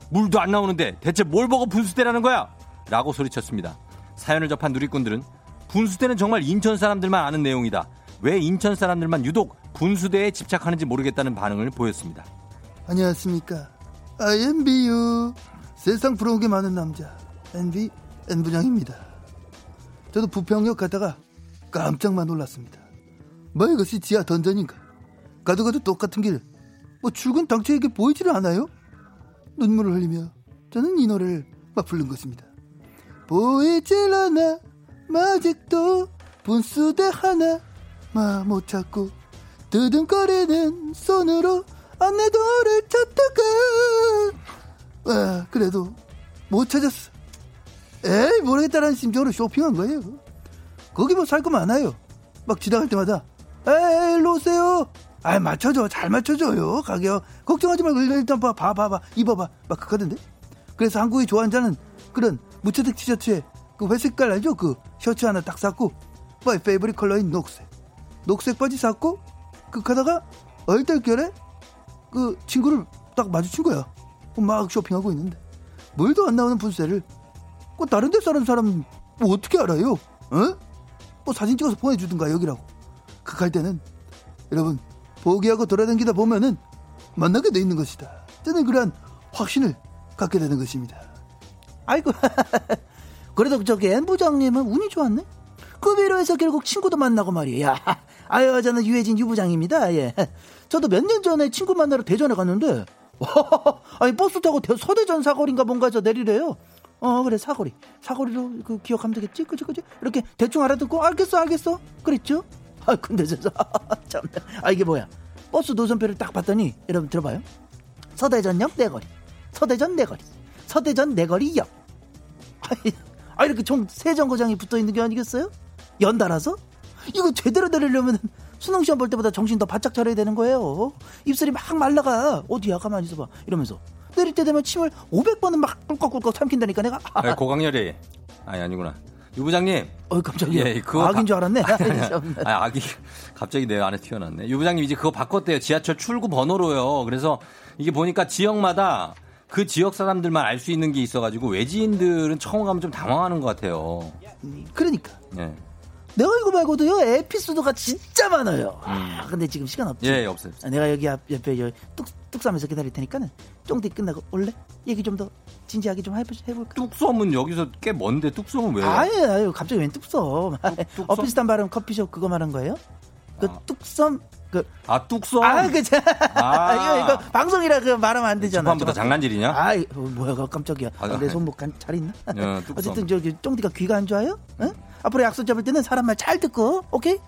물도 안 나오는데 대체 뭘 보고 분수대라는 거야? 라고 소리쳤습니다. 사연을 접한 누리꾼들은 분수대는 정말 인천 사람들만 아는 내용이다. 왜 인천 사람들만 유독 분수대에 집착하는지 모르겠다는 반응을 보였습니다. 안녕하십니까. I am 비유. 세상 부러운 게 많은 남자. 엔비, 엔부장입니다. 저도 부평역 갔다가 깜짝만 놀랐습니다. 뭐 이것이 지하 던전인가? 가도 가도 똑같은 길, 뭐 출근 당초에게 보이지를 않아요? 눈물을 흘리며 저는 이 노래를 막 부른 것입니다. 보이질 않아 아직도 분수대 하나 마 못 찾고 드듬거리는 손으로 안내도를 찾다가 아, 그래도 못 찾았어. 에이 모르겠다라는 심정으로 쇼핑한 거예요. 거기 뭐 살 거 많아요. 막 지나갈 때마다 에이 일로 오세요. 아이 맞춰줘, 잘 맞춰줘요 가격. 걱정하지 말고 일단 봐, 봐, 봐, 봐, 입어봐. 막 그러던데. 그래서 한국이 좋아하는 자는 그런 무채색 티셔츠에 그 회색깔 알죠? 그 셔츠 하나 딱 샀고 마이 페이보릿 컬러인 녹색 녹색 바지 샀고 극하다가 얼떨결에 그 친구를 딱 마주친 거야. 막 쇼핑하고 있는데 물도 안 나오는 분쇄를 그 다른 데 사는 사람 뭐 어떻게 알아요? 어? 뭐 사진 찍어서 보내주든가 여기라고. 극할 때는 여러분 포기하고 돌아다니다 보면은 만나게 돼 있는 것이다. 저는 그러한 확신을 갖게 되는 것입니다. 아이고 그래도 저기 엔 부장님은 운이 좋았네. 구비로에서 결국 친구도 만나고 말이야. 아유 저는 유해진 유 부장입니다. 예. 저도 몇 년 전에 친구 만나러 대전에 갔는데 아니 버스 타고 서대전 사거리인가 뭔가에서 내리래요. 어 그래 사거리 사거리로 그 기억하면 되겠지 그치 그치 이렇게 대충 알아듣고 알겠어 알겠어 그랬죠. 아 근데 저 참 아 이게 뭐야 버스 노선표를 딱 봤더니 여러분 들어봐요. 서대전역 내거리 서대전 내거리 서대전 내거리역. 아이 아 이렇게 총 세 정거장이 붙어있는 게 아니겠어요? 연달아서? 이거 제대로 내리려면 수능시험 볼 때보다 정신 더 바짝 차려야 되는 거예요. 입술이 막 말라가 어디야 가만히 있어봐 이러면서 내릴 때 되면 침을 오백 번은 막 꿀꺽꿀꺽 삼킨다니까 내가. 아, 고강렬이 아니 아니구나 유 부장님. 어이 깜짝이야. 예, 그거 악인 바... 줄 알았네. 아 악이 갑자기 내 안에 튀어나왔네. 유 부장님 이제 그거 바꿨대요. 지하철 출구 번호로요. 그래서 이게 보니까 지역마다 그 지역 사람들만 알 수 있는 게 있어가지고 외지인들은 처음 가면 좀 당황하는 것 같아요. 그러니까. 예. 내가 이거 말고도요 에피소드가 진짜 많아요. 음. 아, 근데 지금 시간 없지. 예, 없어요. 없어요. 아, 내가 여기 앞 옆에 여기 뚝 뚝섬에서 기다릴 테니까는 쫑디 끝나고 올래? 얘기 좀 더 진지하게 좀 해볼까? 뚝섬은 여기서 꽤 먼데 뚝섬은 왜? 아예 아유 갑자기 웬 뚝섬? 뚝, 어피스탄 발음 커피숍 그거 말한 거예요? 그 아. 뚝섬. 그, 아 뚝섬 아 그죠 아. 이거, 이거 방송이라 그 말하면 안 되잖아. 처음부터 장난질이냐? 아 뭐야 깜짝이야. 아, 내 손목 간 잘 있나? 야, 어쨌든 저기 쫑디가 귀가 안 좋아요? 응? 앞으로 약속 잡을 때는 사람 말 잘 듣고 오케이?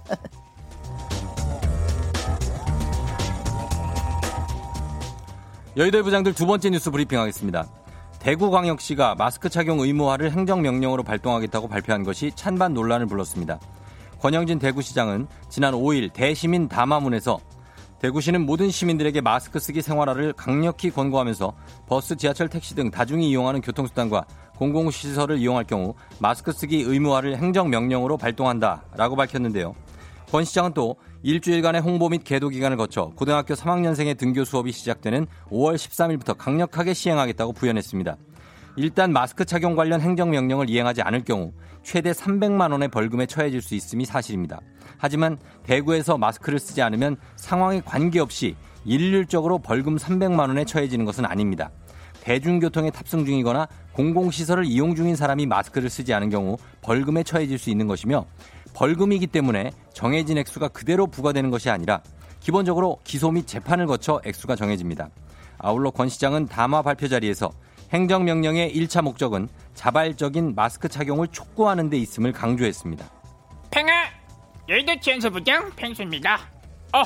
여의도의 부장들 두 번째 뉴스 브리핑하겠습니다. 대구광역시가 마스크 착용 의무화를 행정명령으로 발동하겠다고 발표한 것이 찬반 논란을 불렀습니다. 권영진 대구시장은 지난 오일 대시민 담화문에서 대구시는 모든 시민들에게 마스크 쓰기 생활화를 강력히 권고하면서 버스, 지하철, 택시 등 다중이 이용하는 교통수단과 공공시설을 이용할 경우 마스크 쓰기 의무화를 행정명령으로 발동한다라고 밝혔는데요. 권 시장은 또 일주일간의 홍보 및 계도 기간을 거쳐 고등학교 삼학년생의 등교 수업이 시작되는 오월 십삼일부터 강력하게 시행하겠다고 부연했습니다. 일단 마스크 착용 관련 행정명령을 이행하지 않을 경우 최대 삼백만 원의 벌금에 처해질 수 있음이 사실입니다. 하지만 대구에서 마스크를 쓰지 않으면 상황에 관계없이 일률적으로 벌금 삼백만 원에 처해지는 것은 아닙니다. 대중교통에 탑승 중이거나 공공시설을 이용 중인 사람이 마스크를 쓰지 않은 경우 벌금에 처해질 수 있는 것이며 벌금이기 때문에 정해진 액수가 그대로 부과되는 것이 아니라 기본적으로 기소 및 재판을 거쳐 액수가 정해집니다. 아울러 권 시장은 담화 발표 자리에서 행정명령의 일 차 목적은 자발적인 마스크 착용을 촉구하는 데 있음을 강조했습니다. 팽아! 여의도 지원서 부장 팽수입니다. 어!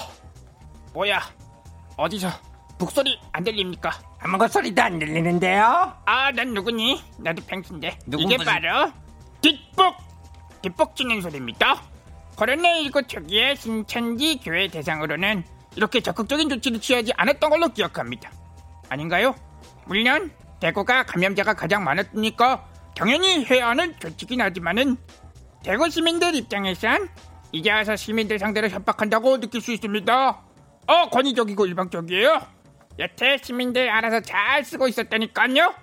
뭐야? 어디서 북소리 안 들립니까? 아무것 소리도 안 들리는데요? 아, 난 누구니? 나도 팽수인데. 이게 바로 뒷북! 뒷북 찌는 소리입니다. 코로나십구 초기에 신천지 교회 대상으로는 이렇게 적극적인 조치를 취하지 않았던 걸로 기억합니다. 아닌가요? 물론 대구가 감염자가 가장 많았으니까 당연히 해야 하는 조치긴 하지만은 대구 시민들 입장에선 이제 와서 시민들 상대로 협박한다고 느낄 수 있습니다. 어 권위적이고 일방적이에요. 여태 시민들 알아서 잘 쓰고 있었다니까요.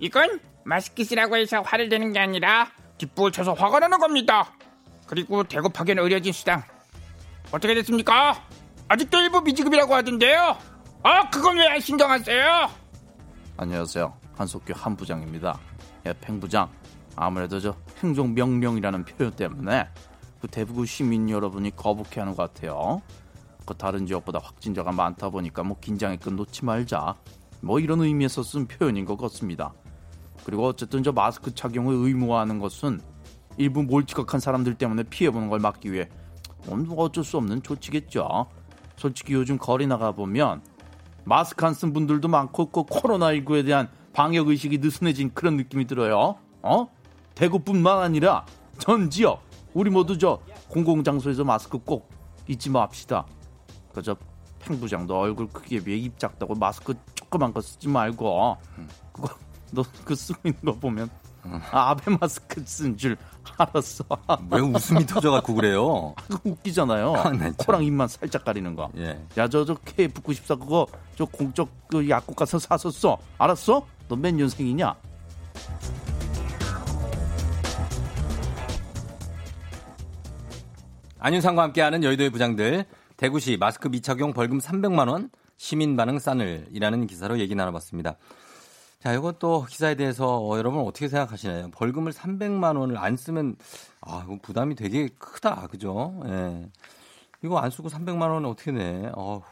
이건 마스크 쓰라고 해서 화를 내는 게 아니라 뒷북을 쳐서 화가 나는 겁니다. 그리고 대구 파견 의료진 수당 어떻게 됐습니까? 아직도 일부 미지급이라고 하던데요. 아 그건 왜 신경하세요? 안녕하세요. 한석규 한부장입니다. 예, 팽부장 아무래도 저 행정명령이라는 표현 때문에 그 대구 시민 여러분이 거북해하는 것 같아요. 그 다른 지역보다 확진자가 많다 보니까 뭐 긴장의 끈 놓지 말자, 뭐 이런 의미에서 쓴 표현인 것 같습니다. 그리고 어쨌든 저 마스크 착용을 의무화하는 것은 일부 몰티격한 사람들 때문에 피해보는 걸 막기 위해 어쩔 수 없는 조치겠죠. 솔직히 요즘 거리 나가보면 마스크 안 쓴 분들도 많고 꼭 코로나십구에 대한 방역의식이 느슨해진 그런 느낌이 들어요. 어? 대구뿐만 아니라 전 지역 우리 모두 저 공공장소에서 마스크 꼭 잊지 맙시다. 그저 팽부장도 얼굴 크기에 비해 입 작다고 마스크 조그만 거 쓰지 말고 그거 너 그 쓰고 있는 거 보면 아, 아베 마스크 쓴 줄 알았어. 왜 웃음이 터져갖고 그래요? 웃기잖아요. 아, 네, 코랑 입만 살짝 가리는 거. 예. 야, 저 저 케이에프 구십사 그거 저 공적 그 약국 가서 사서 써. 알았어? 너 몇 년생이냐? 안윤상과 함께하는 여의도의 부장들, 대구시 마스크 미착용 벌금 삼백만 원, 시민 반응 싸늘이라는 기사로 얘기 나눠봤습니다. 자, 이건 또 기사에 대해서 어, 여러분 어떻게 생각하시나요? 벌금을 삼백만 원을 안 쓰면 아, 이거 부담이 되게 크다, 그죠? 예. 이거 안 쓰고 삼백만 원은 어떻게 내? 어,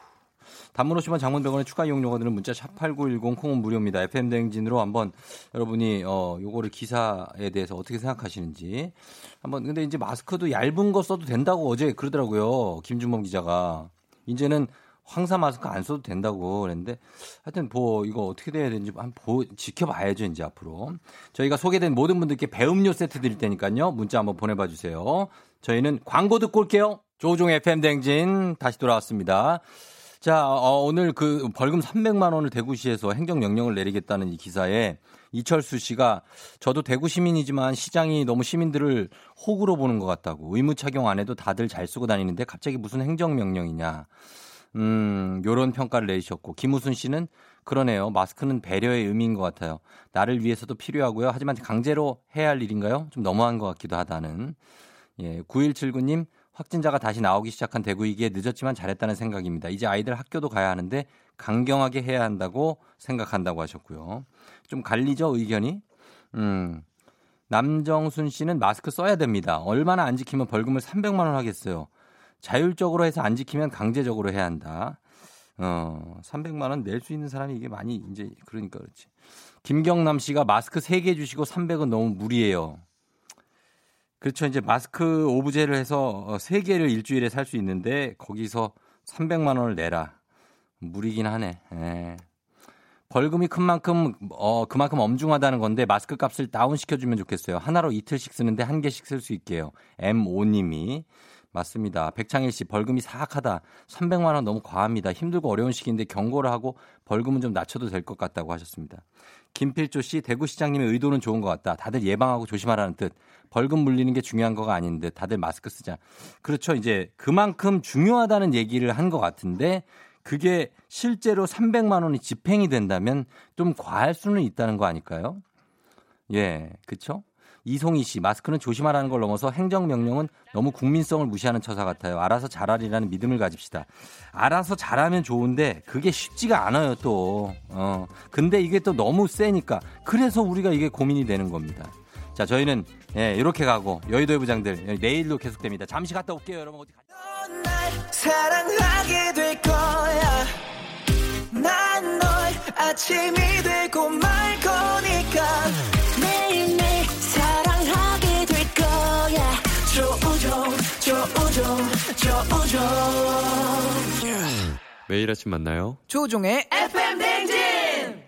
단문 오시면 장문병원의 추가 이용료가 드는 문자 샵팔구일공 콩은 무료입니다. 에프엠 대행진으로 한번 여러분이 어, 요거를 기사에 대해서 어떻게 생각하시는지 한번. 근데 이제 마스크도 얇은 거 써도 된다고 어제 그러더라고요, 김준범 기자가. 이제는 황사 마스크 안 써도 된다고 그랬는데, 하여튼 뭐 이거 어떻게 돼야 되는지 한번 보, 지켜봐야죠 이제 앞으로. 저희가 소개된 모든 분들께 배음료 세트 드릴 테니까요, 문자 한번 보내봐 주세요. 저희는 광고 듣고 올게요. 조우종 에프엠 대행진 다시 돌아왔습니다. 자, 어, 오늘 그 벌금 삼백만 원을 대구시에서 행정명령을 내리겠다는 이 기사에 이철수 씨가 저도 대구 시민이지만 시장이 너무 시민들을 호구로 보는 것 같다고, 의무 착용 안 해도 다들 잘 쓰고 다니는데 갑자기 무슨 행정명령이냐, 음, 요런 평가를 내리셨고, 김우순 씨는 그러네요. 마스크는 배려의 의미인 것 같아요. 나를 위해서도 필요하고요. 하지만 강제로 해야 할 일인가요? 좀 너무한 것 같기도 하다는. 예, 구일칠구 님, 확진자가 다시 나오기 시작한 대구이기에 늦었지만 잘했다는 생각입니다. 이제 아이들 학교도 가야 하는데 강경하게 해야 한다고 생각한다고 하셨고요. 좀 갈리죠, 의견이? 음, 남정순 씨는 마스크 써야 됩니다. 얼마나 안 지키면 벌금을 삼백만 원 하겠어요. 자율적으로 해서 안 지키면 강제적으로 해야 한다. 어, 삼백만 원 낼 수 있는 사람이 이게 많이 이제 그러니까 그렇지. 김경남 씨가 마스크 세 개 주시고 삼백은 너무 무리예요. 그렇죠. 이제 마스크 오브제를 해서 세 개를 일주일에 살 수 있는데 거기서 삼백만 원을 내라. 무리긴 하네. 에. 벌금이 큰 만큼 어, 그만큼 엄중하다는 건데 마스크 값을 다운시켜주면 좋겠어요. 하나로 이틀씩 쓰는데 한 개씩 쓸 수 있게요. 엠오 님이. 맞습니다. 백창일 씨, 벌금이 사악하다. 삼백만 원 너무 과합니다. 힘들고 어려운 시기인데 경고를 하고 벌금은 좀 낮춰도 될 것 같다고 하셨습니다. 김필조 씨, 대구시장님의 의도는 좋은 것 같다. 다들 예방하고 조심하라는 뜻. 벌금 물리는 게 중요한 거가 아닌데 다들 마스크 쓰자. 그렇죠. 이제 그만큼 중요하다는 얘기를 한 것 같은데 그게 실제로 삼백만 원이 집행이 된다면 좀 과할 수는 있다는 거 아닐까요? 예, 그렇죠. 이송희 씨, 마스크는 조심하라는 걸 넘어서 행정명령은 너무 국민성을 무시하는 처사 같아요. 알아서 잘하리라는 믿음을 가집시다. 알아서 잘하면 좋은데 그게 쉽지가 않아요 또. 어. 근데 이게 또 너무 세니까 그래서 우리가 이게 고민이 되는 겁니다. 자, 저희는 예, 이렇게 가고 여의도의 부장들 내일도 계속됩니다. 잠시 갔다 올게요 여러분. 어디 가... 넌 날 사랑하게 될 거야. 난 널 아침이 되고 말 거니까 매일매일 사랑하게 될 거야. 조우종 조우종 조우종 매일 아침 만나요. 조우종의 에프엠 댕진.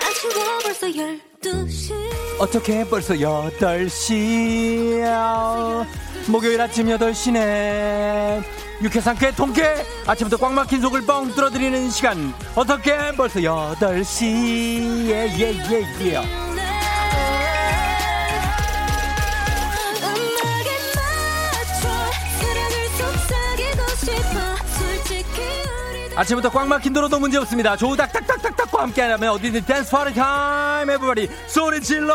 아침에 벌써 열두 시 어떻게 벌써 여덟 시야. 목요일 아침 여덟 시네. 유쾌상 쾌 통쾌 아침부터 꽉 막힌 속을 뻥 뚫어드리는 시간. 어떻게 벌써 여덟 시에 예예예 예, 예. 아침부터 꽉 막힌 도로도 문제없습니다. 조우닥닥닥닥닥과 함께하면 어디든 댄스 파티 타임. 에브리바디 소리 질러.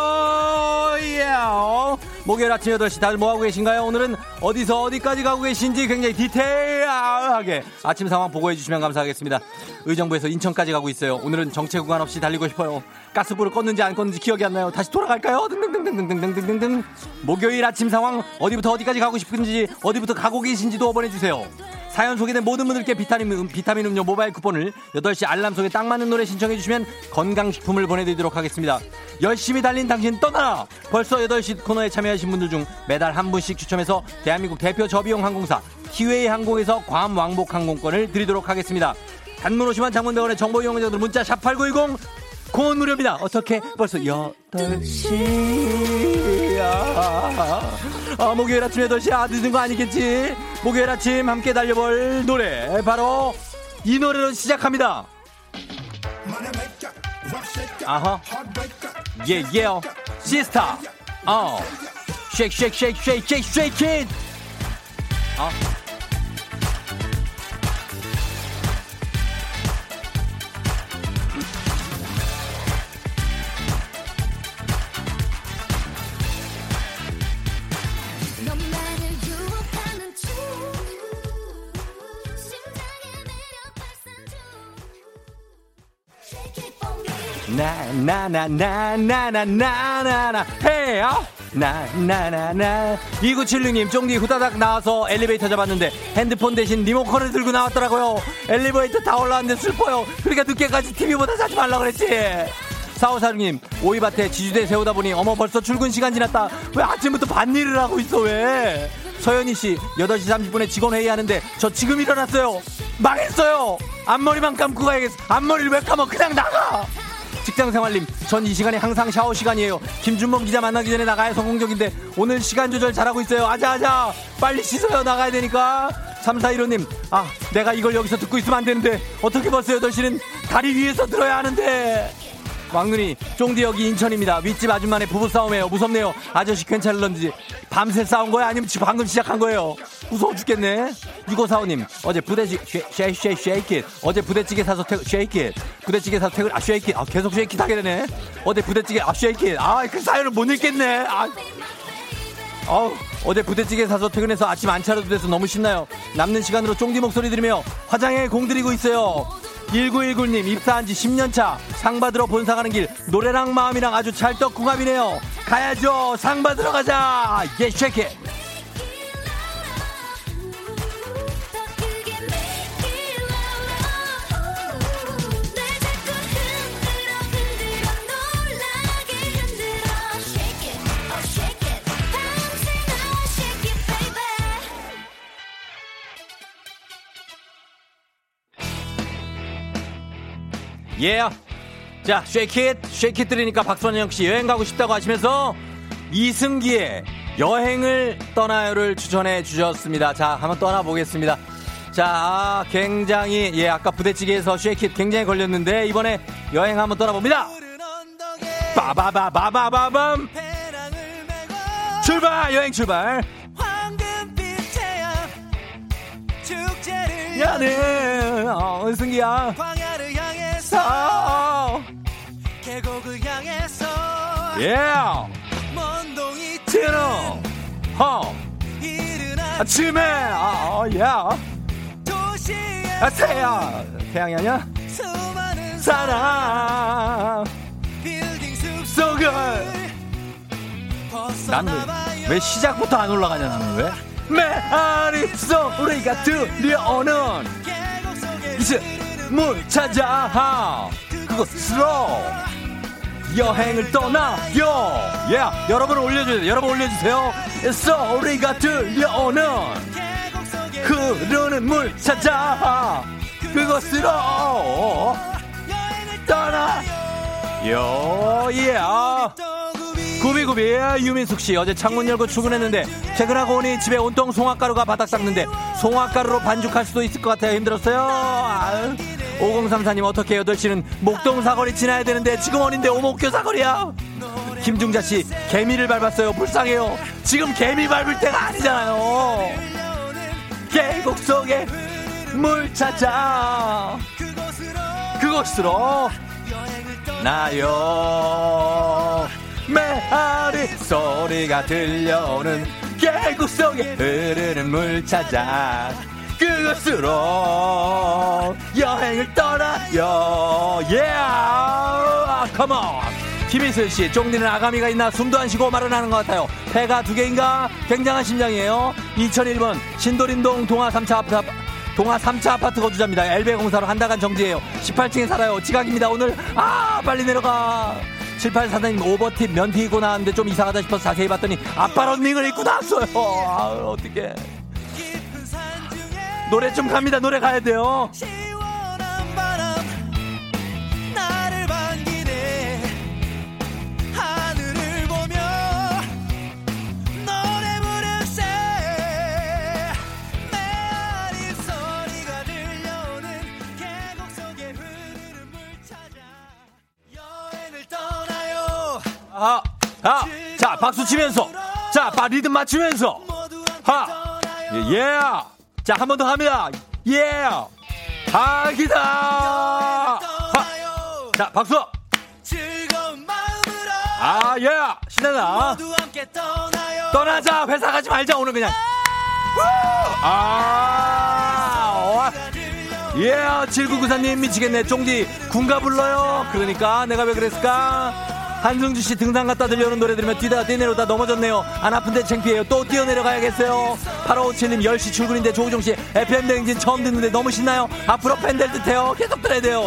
yeah. 목요일 아침 여덟 시 다들 뭐하고 계신가요? 오늘은 어디서 어디까지 가고 계신지 굉장히 디테일하게 아침 상황 보고해 주시면 감사하겠습니다. 의정부에서 인천까지 가고 있어요. 오늘은 정체 구간 없이 달리고 싶어요. 가스불을 껐는지 안 껐는지 기억이 안 나요. 다시 돌아갈까요? 등등등등등등등등등. 목요일 아침 상황 어디부터 어디까지 가고 싶은지, 어디부터 가고 계신지도 보내주세요. 사연 소개된 모든 분들께 비타민, 비타민 음료 모바일 쿠폰을, 여덟 시 알람 속에 딱 맞는 노래 신청해 주시면 건강식품을 보내드리도록 하겠습니다. 열심히 달린 당신 떠나라! 벌써 여덟 시 코너에 참여하신 분들 중 매달 한 분씩 추첨해서 대한민국 대표 저비용 항공사 티웨이 항공에서 괌 왕복 항공권을 드리도록 하겠습니다. 단문 오시면 장문병원의 정보 이용자들 문자 샵팔구일공 공원 무료입니다. 어떻게 벌써 여덟 시야. 아, 목요일 아침 여덟 시야. 늦은 거 아니겠지? 목요일 아침 함께 달려볼 노래, 바로 이 노래로 시작합니다. 아하, 예, 예요. 시스타, 어, 쉐이크, 쉐이크, 쉐이크, 쉐이크, 쉐이크, 쉐이크, 쉐이크. 어. 나나나나나나나나 해요. 나나나나. 이구칠육 님, 쫑디 후다닥 나와서 엘리베이터 잡았는데 핸드폰 대신 리모컨을 들고 나왔더라고요. 엘리베이터 다 올라왔는데 슬퍼요. 그러니까 늦게까지 티비보다 사지 말라 그랬지. 사오사육 님, 오이밭에 지주대 세우다 보니 어머 벌써 출근 시간 지났다. 왜 아침부터 반일을 하고 있어 왜. 서현희씨, 여덟 시 삼십 분에 직원회의 하는데 저 지금 일어났어요. 망했어요. 앞머리만 감고 가야겠어. 앞머리를 왜 감아. 그냥 나가. 직장생활님, 전 이 시간이 항상 샤워 시간이에요. 김준범 기자 만나기 전에 나가야 성공적인데 오늘 시간 조절 잘하고 있어요. 아자아자 빨리 씻어요. 나가야 되니까. 삼사일오 님, 아 내가 이걸 여기서 듣고 있으면 안 되는데 어떻게 벌써 여덟 시는 다리 위에서 들어야 하는데. 왕눈이, 쫑디 여기 인천입니다. 윗집 아줌마네 부부싸움이에요. 무섭네요. 아저씨 괜찮을런지. 밤새 싸운 거야? 아니면 방금 시작한 거예요? 무서워 죽겠네. 육오사오 님, 어제 부대찌개 쉐이크 쉐이크 어제 부대찌개 사서 퇴근 쉐이크 부대찌개 사서 퇴근 아 쉐이크 아 계속 쉐이크 타게 되네. 어제 부대찌개 아 쉐이크 아 그 사연을 못 읽겠네. 아 어우, 어제 부대찌개 사서 퇴근해서 아침 안 차려도 돼서 너무 신나요. 남는 시간으로 쫑디 목소리 들으며 화장에 공들이고 있어요. 일구일구 님, 입사한 지 십 년 차 상 받으러 본사 가는 길 노래랑 마음이랑 아주 찰떡궁합이네요. 가야죠. 상 받으러 가자. 예, 쉐이크. 예. Yeah. 자, 쉐이킷, 쉐이킷 들으니까 박선영 씨 여행 가고 싶다고 하시면서 이승기의 여행을 떠나요를 추천해 주셨습니다. 자, 한번 떠나보겠습니다. 자, 아, 굉장히, 예, 아까 부대찌개에서 쉐이킷 굉장히 걸렸는데 이번에 여행 한번 떠나봅니다. 빠바바바바밤. 출발, 여행 출발. 야, 네. 어, 은승기야. 계곡을 향해서 yeah. 먼동이 트는 허 이른 아침에 아, yeah. 도시에 아, 태양 태양이 아니야? 수많은 사람 빌딩 숲속을 난 왜 시작부터 안 올라가냐 나는 왜? 메아리 소리가 들려오는 이제 물 찾아 그것으로 여행을 떠나요. 예, yeah. 여러분 올려주세요. 여러분 올려주세요. 소리가 들려오는 흐르는 물 찾아 그것으로 떠나요. 예. Yeah. 구비구비. 유민숙씨, 어제 창문 열고 출근했는데 퇴근하고 오니 집에 온통 송화가루가 바닥 닦는데 송화가루로 반죽할 수도 있을 것 같아요. 힘들었어요. 아유. 오공삼사 님, 어떻게 여덟 시는 목동 사거리 지나야 되는데 지금 어딘데 오목교 사거리야. 김중자씨, 개미를 밟았어요. 불쌍해요. 지금 개미 밟을 때가 아니잖아요. 계곡 속에 물 찾아 그곳으로 나요. 메아리 소리가 들려오는 계곡 속에 흐르는 물 찾아 그것으로 여행을 떠나요. Yeah, come on. 김희슬 씨, 쫑디는 아가미가 있나 숨도 안 쉬고 말을 하는 것 같아요. 배가 두 개인가? 굉장한 심장이에요. 이천일 번 신도림동 동화 삼 차 아파트, 동화 삼 차 아파트 거주자입니다. 엘베 공사로 한 달간 정지예요. 십팔 층에 살아요. 지각입니다. 오늘 아 빨리 내려가. 칠팔사사님 오버팁 면티 입고 나왔는데 좀 이상하다 싶어서 자세히 봤더니 아빠 런닝을 입고 나왔어요. 아 어떡해. 노래 좀 갑니다. 노래 가야 돼요. 아, 아, 자 박수 치면서, 자 바 리듬 맞추면서, 하, 예, yeah. 자 한 번 더 합니다, 예, yeah. 하기다, 하, 자 박수, 아, 예, yeah. 신나나, 떠나자 회사 가지 말자 오늘 그냥, 아, 예, yeah. 칠구구사님 미치겠네 쫑디 군가 불러요. 그러니까 내가 왜 그랬을까? 한승주씨 등산 갔다 들려오는 노래 들으면 뛰다 뛰내려다 넘어졌네요. 안 아픈데 창피해요. 또 뛰어내려가야겠어요. 팔오오칠님 열 시 출근인데 조우종씨 에프엠 대행진 처음 듣는데 너무 신나요. 앞으로 팬 될 듯해요. 계속 들어야 돼요.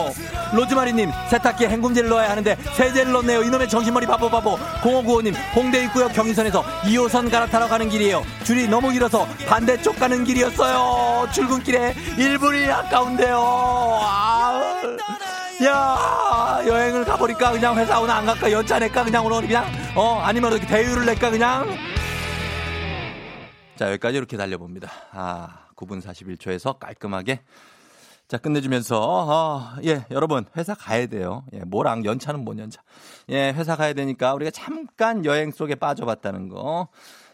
로즈마리님 세탁기에 헹굼제를 넣어야 하는데 세제를 넣네요. 이놈의 정신머리 바보 바보. 공오구오님 홍대 입구역 경의선에서 이 호선 갈아타러 가는 길이에요. 줄이 너무 길어서 반대쪽 가는 길이었어요. 출근길에 일 분이 아까운데요. 아, 야 여행을 가버릴까 그냥 회사 오나 안 갈까 연차 낼까 그냥 오늘 그냥 어 아니면 이렇게 대유를 낼까 그냥. 자 여기까지 이렇게 달려봅니다. 아 구 분 사십일 초에서 깔끔하게 자 끝내주면서 어, 예 여러분 회사 가야 돼요. 예 뭐랑 연차는 뭔 연차. 예 회사 가야 되니까 우리가 잠깐 여행 속에 빠져봤다는 거.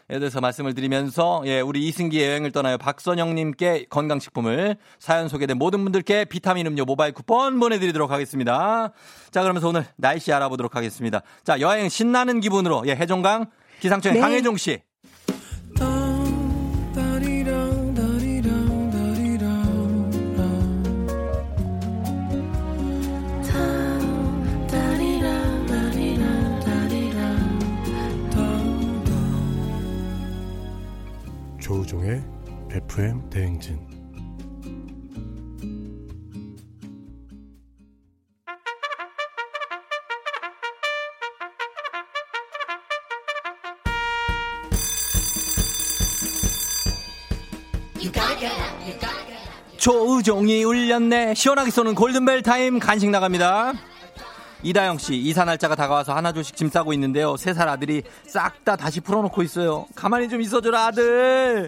에 대해서 말씀을 드리면서 예, 우리 이승기 여행을 떠나요 박선영님께 건강식품을 사연 소개된 모든 분들께 비타민 음료 모바일 쿠폰 보내드리도록 하겠습니다. 자 그러면서 오늘 날씨 알아보도록 하겠습니다. 자 여행 신나는 기분으로 예, 해종강 기상청의 네. 강혜종 씨. 조우종의 에프엠 대행진. 조우종이 울렸네. 시원하게 쏘는 골든벨 타임 간식 나갑니다. 이다영씨 이사 날짜가 다가와서 하나둘씩 짐 싸고 있는데요. 세 살 아들이 싹 다 다시 풀어놓고 있어요. 가만히 좀 있어줘라 아들.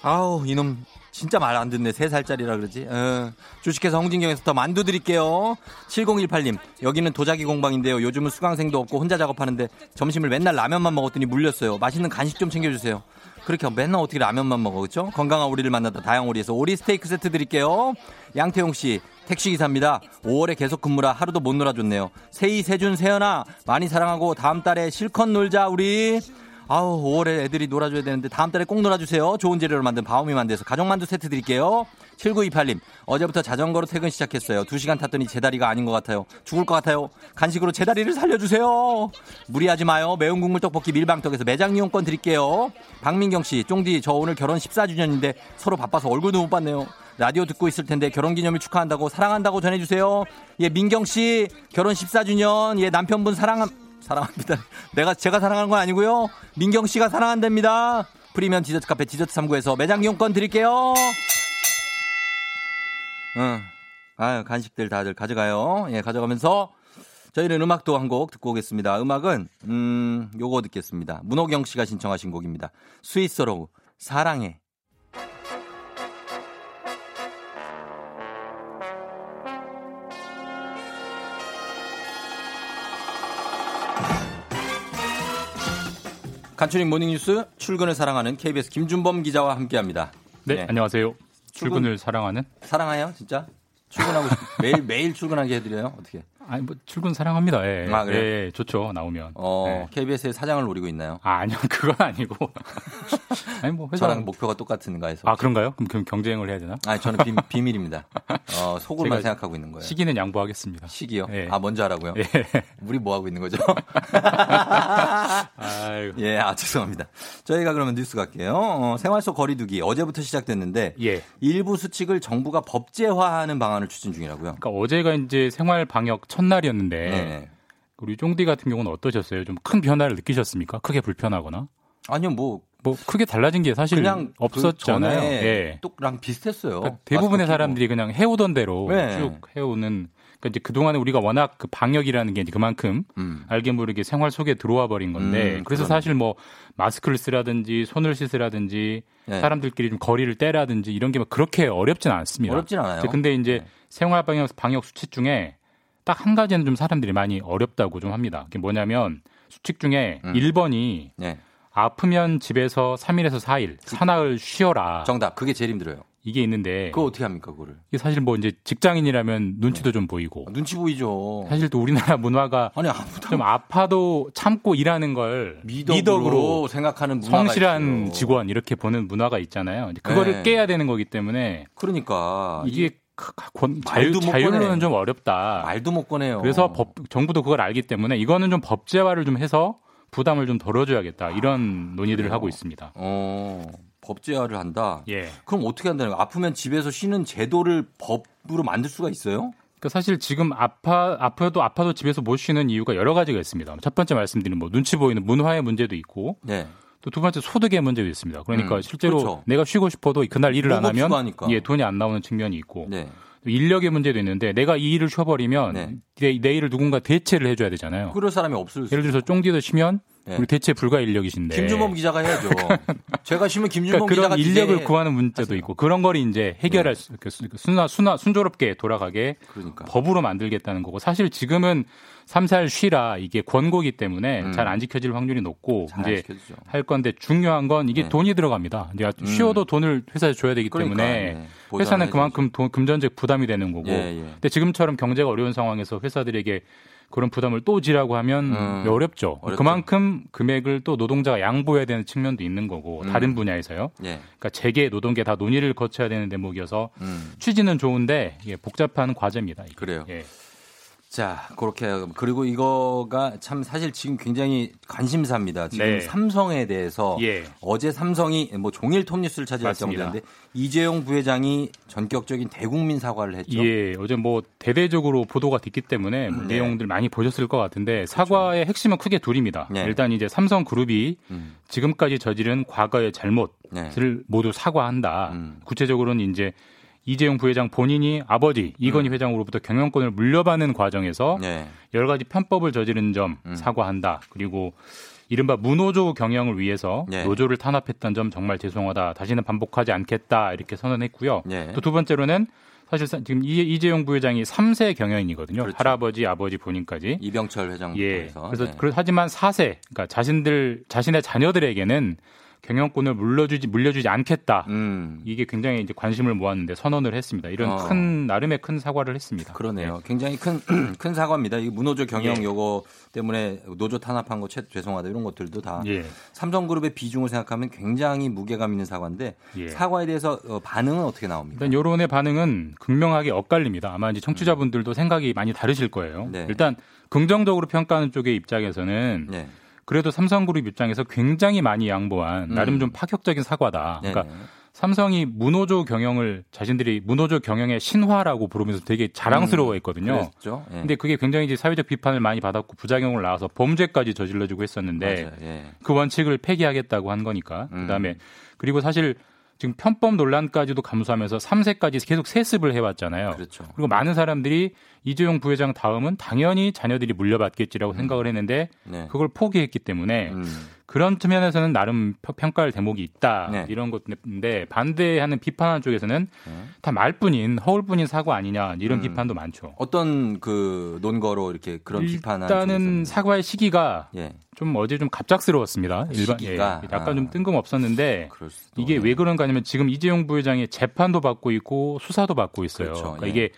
아우 이놈 진짜 말 안 듣네. 세 살짜리라 그러지. 어. 주식회사 홍진경에서 더 만두 드릴게요. 칠공일팔님 여기는 도자기 공방인데요. 요즘은 수강생도 없고 혼자 작업하는데 점심을 맨날 라면만 먹었더니 물렸어요. 맛있는 간식 좀 챙겨주세요. 그렇게 맨날 어떻게 라면만 먹어 그렇죠? 건강한 오리를 만나다 다양오리에서 오리 스테이크 세트 드릴게요. 양태용씨 택시기사입니다. 오월에 계속 근무라 하루도 못 놀아줬네요. 세희, 세준, 세연아 많이 사랑하고 다음 달에 실컷 놀자 우리. 아우 오월에 애들이 놀아줘야 되는데 다음 달에 꼭 놀아주세요. 좋은 재료로 만든 바오미 만두에서 가정만두 세트 드릴게요. 칠구이팔님 어제부터 자전거로 퇴근 시작했어요. 두 시간 탔더니 제 다리가 아닌 것 같아요. 죽을 것 같아요. 간식으로 제 다리를 살려주세요. 무리하지 마요. 매운 국물 떡볶이 밀방떡에서 매장 이용권 드릴게요. 박민경씨 쫑디 저 오늘 결혼 십사 주년인데 서로 바빠서 얼굴도 못 봤네요. 라디오 듣고 있을 텐데 결혼기념일 축하한다고 사랑한다고 전해주세요. 예 민경씨 결혼 십사 주년 예 남편분 사랑 사랑합니다. 내가 제가 사랑하는 건 아니고요. 민경씨가 사랑한답니다. 프리미엄 디저트 카페 디저트 삼 구에서 매장 이용권 드릴게요. 응, 아유 간식들 다들 가져가요. 예 가져가면서 저희는 음악도 한 곡 듣고 오겠습니다. 음악은 음 요거 듣겠습니다. 문호경씨가 신청하신 곡입니다. 스위스로 사랑해. 간추린 모닝뉴스 출근을 사랑하는 케이비에스 김준범 기자와 함께합니다. 네, 네. 안녕하세요. 출근, 출근을 사랑하는? 사랑해요, 진짜? 출근하고 매일 매일 출근하게 해드려요. 어떻게? 아니 뭐 출근 사랑합니다. 예, 아, 그래요? 예, 좋죠 나오면. 어, 예. 케이비에스의 사장을 노리고 있나요? 아, 아니요, 그건 아니고. 아니 뭐 회사... 저랑 목표가 똑같은가 해서. 아 그런가요? 그럼, 그럼 경쟁을 해야 되나? 아, 저는 비, 비밀입니다. 어, 속으로만 생각하고 있는 거예요. 시기는 양보하겠습니다. 시기요? 예. 아 먼저 하라고요? 예. 우리 뭐 하고 있는 거죠? 아이고. 예, 아 죄송합니다. 저희가 그러면 뉴스 갈게요. 어, 생활 속 거리두기 어제부터 시작됐는데 예. 일부 수칙을 정부가 법제화하는 방안을 추진 중이라고요. 그러니까 어제가 이제 생활 방역 첫날이었는데 네네. 우리 쫑디 같은 경우는 어떠셨어요? 좀 큰 변화를 느끼셨습니까? 크게 불편하거나? 아니요, 뭐. 뭐 크게 달라진 게 사실 그냥 없었잖아요. 그 예. 똑랑 비슷했어요. 그러니까 대부분의 사람들이 그냥 해오던 대로 네. 쭉 해오는. 그러니까 이제 그동안에 우리가 워낙 그 방역이라는 게 이제 그만큼 음. 알게 모르게 생활 속에 들어와 버린 건데 음, 그래서 그러네. 사실 뭐 마스크를 쓰라든지 손을 씻으라든지 네. 사람들끼리 좀 거리를 떼라든지 이런 게 막 그렇게 어렵진 않습니다. 어렵진 않아요. 근데 이제 네. 생활 방역 방역 수칙 중에 딱 한 가지는 좀 사람들이 많이 어렵다고 좀 합니다. 그게 뭐냐면 수칙 중에 음. 일 번이 네. 아프면 집에서 삼 일에서 사 일, 사나흘 쉬어라. 정답. 그게 제일 힘들어요. 이게 있는데. 그거 어떻게 합니까, 그거를? 이게 사실 뭐 이제 직장인이라면 눈치도 네. 좀 보이고. 아, 눈치 보이죠. 사실 또 우리나라 문화가 아니, 좀 아파도 참고 일하는 걸 미덕으로, 미덕으로 생각하는 문화가 성실한 있어요. 직원 이렇게 보는 문화가 있잖아요. 그거를 네. 깨야 되는 거기 때문에. 그러니까. 이게 권, 자유, 자율로는 좀 어렵다. 말도 못 꺼내요. 그래서 법, 정부도 그걸 알기 때문에 이거는 좀 법제화를 좀 해서 부담을 좀 덜어줘야겠다 이런 아, 논의들을 그래요? 하고 있습니다. 어, 법제화를 한다. 예. 그럼 어떻게 한다는 거예요? 아프면 집에서 쉬는 제도를 법으로 만들 수가 있어요? 그러니까 사실 지금 아파 아파도 아파도 집에서 못 쉬는 이유가 여러 가지가 있습니다. 첫 번째 말씀드린 뭐 눈치 보이는 문화의 문제도 있고, 네. 또 두 번째 소득의 문제도 있습니다. 그러니까 음, 실제로 그렇죠. 내가 쉬고 싶어도 그날 일을 안 하면 예, 돈이 안 나오는 측면이 있고. 네. 인력의 문제도 있는데 내가 이 일을 쉬어버리면 네. 내, 내 일을 누군가 대체를 해줘야 되잖아요. 그럴 사람이 없을 수 예를 들어서 쫑디도 쉬면 네. 우리 대체 불가 인력이신데. 김준범 기자가 해야죠. 제가 쉬면 김준범 그러니까 기자가 그런 인력을 기재해. 구하는 문제도 하세요. 있고 그런 걸 이제 해결할 네. 수 순화, 순화, 순조롭게 돌아가게 그러니까. 법으로 만들겠다는 거고 사실 지금은 삼, 사 일 쉬라 이게 권고기 때문에 음. 잘 안 지켜질 확률이 높고 이제 할 건데 중요한 건 이게 네. 돈이 들어갑니다. 이제 음. 쉬어도 돈을 회사에 줘야 되기 그러니까, 때문에 네. 회사는 그만큼 돈, 금전적 부담이 되는 거고. 예, 예. 근데 지금처럼 경제가 어려운 상황에서 회사들에게 그런 부담을 또 지라고 하면 음, 어렵죠. 어렵죠. 그만큼 금액을 또 노동자가 양보해야 되는 측면도 있는 거고 음. 다른 분야에서요. 예. 그러니까 재계, 노동계 다 논의를 거쳐야 되는 대목이어서 음. 취지는 좋은데 예, 복잡한 과제입니다. 이게. 그래요. 예. 자, 그렇게 그리고 이거가 참 사실 지금 굉장히 관심사입니다. 지금 네. 삼성에 대해서 예. 어제 삼성이 뭐 종일 톱뉴스를 차지할 정도인데 이재용 부회장이 전격적인 대국민 사과를 했죠. 예, 어제 뭐 대대적으로 보도가 됐기 때문에 뭐 네. 내용들 많이 보셨을 것 같은데 사과의 그렇죠. 핵심은 크게 둘입니다. 네. 일단 이제 삼성그룹이 음. 지금까지 저지른 과거의 잘못을 네. 모두 사과한다. 음. 구체적으로는 이제 이재용 부회장 본인이 아버지 이건희 음. 회장으로부터 경영권을 물려받는 과정에서 네. 여러 가지 편법을 저지른 점 음. 사과한다. 그리고 이른바 무노조 경영을 위해서 네. 노조를 탄압했던 점 정말 죄송하다. 다시는 반복하지 않겠다. 이렇게 선언했고요. 네. 또 두 번째로는 사실상 지금 이재용 부회장이 삼 세 경영인이거든요. 그렇죠. 할아버지, 아버지 본인까지. 이병철 회장 통해서. 예. 그래서 네. 하지만 사 세 그러니까 자신들 자신의 자녀들에게는 경영권을 물려주지 물려주지 않겠다. 음. 이게 굉장히 이제 관심을 모았는데 선언을 했습니다. 이런 어. 큰 나름의 큰 사과를 했습니다. 그러네요. 네. 굉장히 큰 큰 사과입니다. 이 무노조 경영 예. 요거 때문에 노조 탄압한 거 채, 죄송하다 이런 것들도 다 예. 삼성그룹의 비중을 생각하면 굉장히 무게감 있는 사과인데 예. 사과에 대해서 반응은 어떻게 나옵니까? 일단 여론의 반응은 극명하게 엇갈립니다. 아마 이제 청취자분들도 음. 생각이 많이 다르실 거예요. 네. 일단 긍정적으로 평가하는 쪽의 입장에서는. 네. 그래도 삼성그룹 입장에서 굉장히 많이 양보한 나름 좀 파격적인 사과다. 그러니까 네네. 삼성이 무노조 경영을 자신들이 무노조 경영의 신화라고 부르면서 되게 자랑스러워했거든요. 그런데 예. 그게 굉장히 이제 사회적 비판을 많이 받았고 부작용을 낳아서 범죄까지 저질러지고 했었는데 예. 그 원칙을 폐기하겠다고 한 거니까. 그다음에 그리고 사실 지금 편법 논란까지도 감수하면서 삼 세까지 계속 세습을 해왔잖아요. 그렇죠. 그리고 많은 사람들이 이재용 부회장 다음은 당연히 자녀들이 물려받겠지라고 음. 생각을 했는데 네. 그걸 포기했기 때문에 음. 그런 측면에서는 나름 평가할 대목이 있다. 네. 이런 것인데 반대하는 비판하는 쪽에서는 네. 다 말뿐인 허울뿐인 사과 아니냐 이런 음. 비판도 많죠. 어떤 그 논거로 이렇게 그런 비판하는 일단은 사과의 시기가 예. 좀 어제 좀 갑작스러웠습니다. 일반, 시기가 예, 약간 아. 좀 뜬금없었는데 이게 네. 왜 그런가 하면 지금 이재용 부회장이 재판도 받고 있고 수사도 받고 있어요. 그렇죠. 그러니까 예. 이게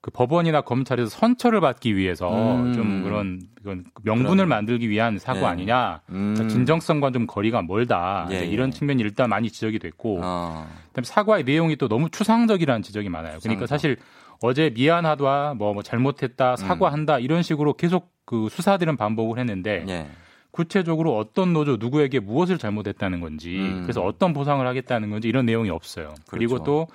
그 법원이나 검찰에서 선처를 받기 위해서 음. 좀 그런, 그런 명분을 그러네. 만들기 위한 사고 예. 아니냐. 음. 진정성과 좀 거리가 멀다. 예. 이런 측면이 일단 많이 지적이 됐고 어. 그다음에 사과의 내용이 또 너무 추상적이라는 지적이 많아요. 그러니까 추상적. 사실 어제 미안하다, 뭐, 뭐 잘못했다, 사과한다 음. 이런 식으로 계속 그 수사들은 반복을 했는데 예. 구체적으로 어떤 노조 누구에게 무엇을 잘못했다는 건지 음. 그래서 어떤 보상을 하겠다는 건지 이런 내용이 없어요. 그렇죠. 그리고 또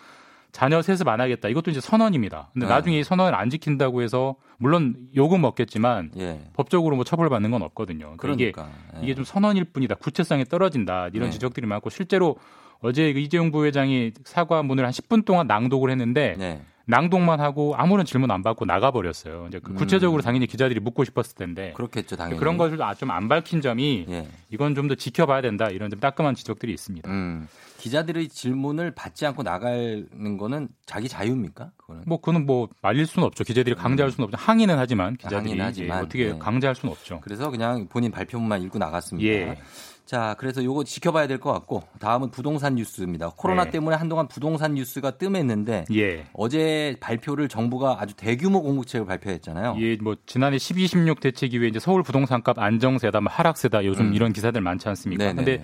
자녀 세습 안 하겠다. 이것도 이제 선언입니다. 근데 네. 나중에 이 선언을 안 지킨다고 해서 물론 요금 먹겠지만 예. 법적으로 뭐 처벌받는 건 없거든요. 그러니까 이게, 예. 이게 좀 선언일 뿐이다. 구체성이 떨어진다. 이런 예. 지적들이 많고 실제로 어제 이재용 부회장이 사과문을 한 십 분 동안 낭독을 했는데 예. 낭독만 하고 아무런 질문 안 받고 나가버렸어요. 이제 그 구체적으로 음. 당연히 기자들이 묻고 싶었을 텐데 그렇겠죠, 당연히. 그런 것을 좀 안 밝힌 점이 예. 이건 좀 더 지켜봐야 된다 이런 좀 따끔한 지적들이 있습니다. 음. 기자들의 질문을 받지 않고 나가는 거는 자기 자유입니까? 그거는 뭐 그거는 뭐 말릴 수는 없죠. 기자들이 강제할 수는 없죠. 항의는 하지만 기자들이 항의는 하지만, 예, 어떻게 예. 강제할 수는 없죠. 그래서 그냥 본인 발표문만 읽고 나갔습니다. 예. 자, 그래서 요거 지켜봐야 될 것 같고 다음은 부동산 뉴스입니다. 코로나 네. 때문에 한동안 부동산 뉴스가 뜸했는데 예. 어제 발표를 정부가 아주 대규모 공급책을 발표했잖아요. 예, 뭐 지난해 십이 십육 대책 이후에 이제 서울 부동산값 안정세다, 뭐 하락세다 요즘 음. 이런 기사들 많지 않습니까? 그런데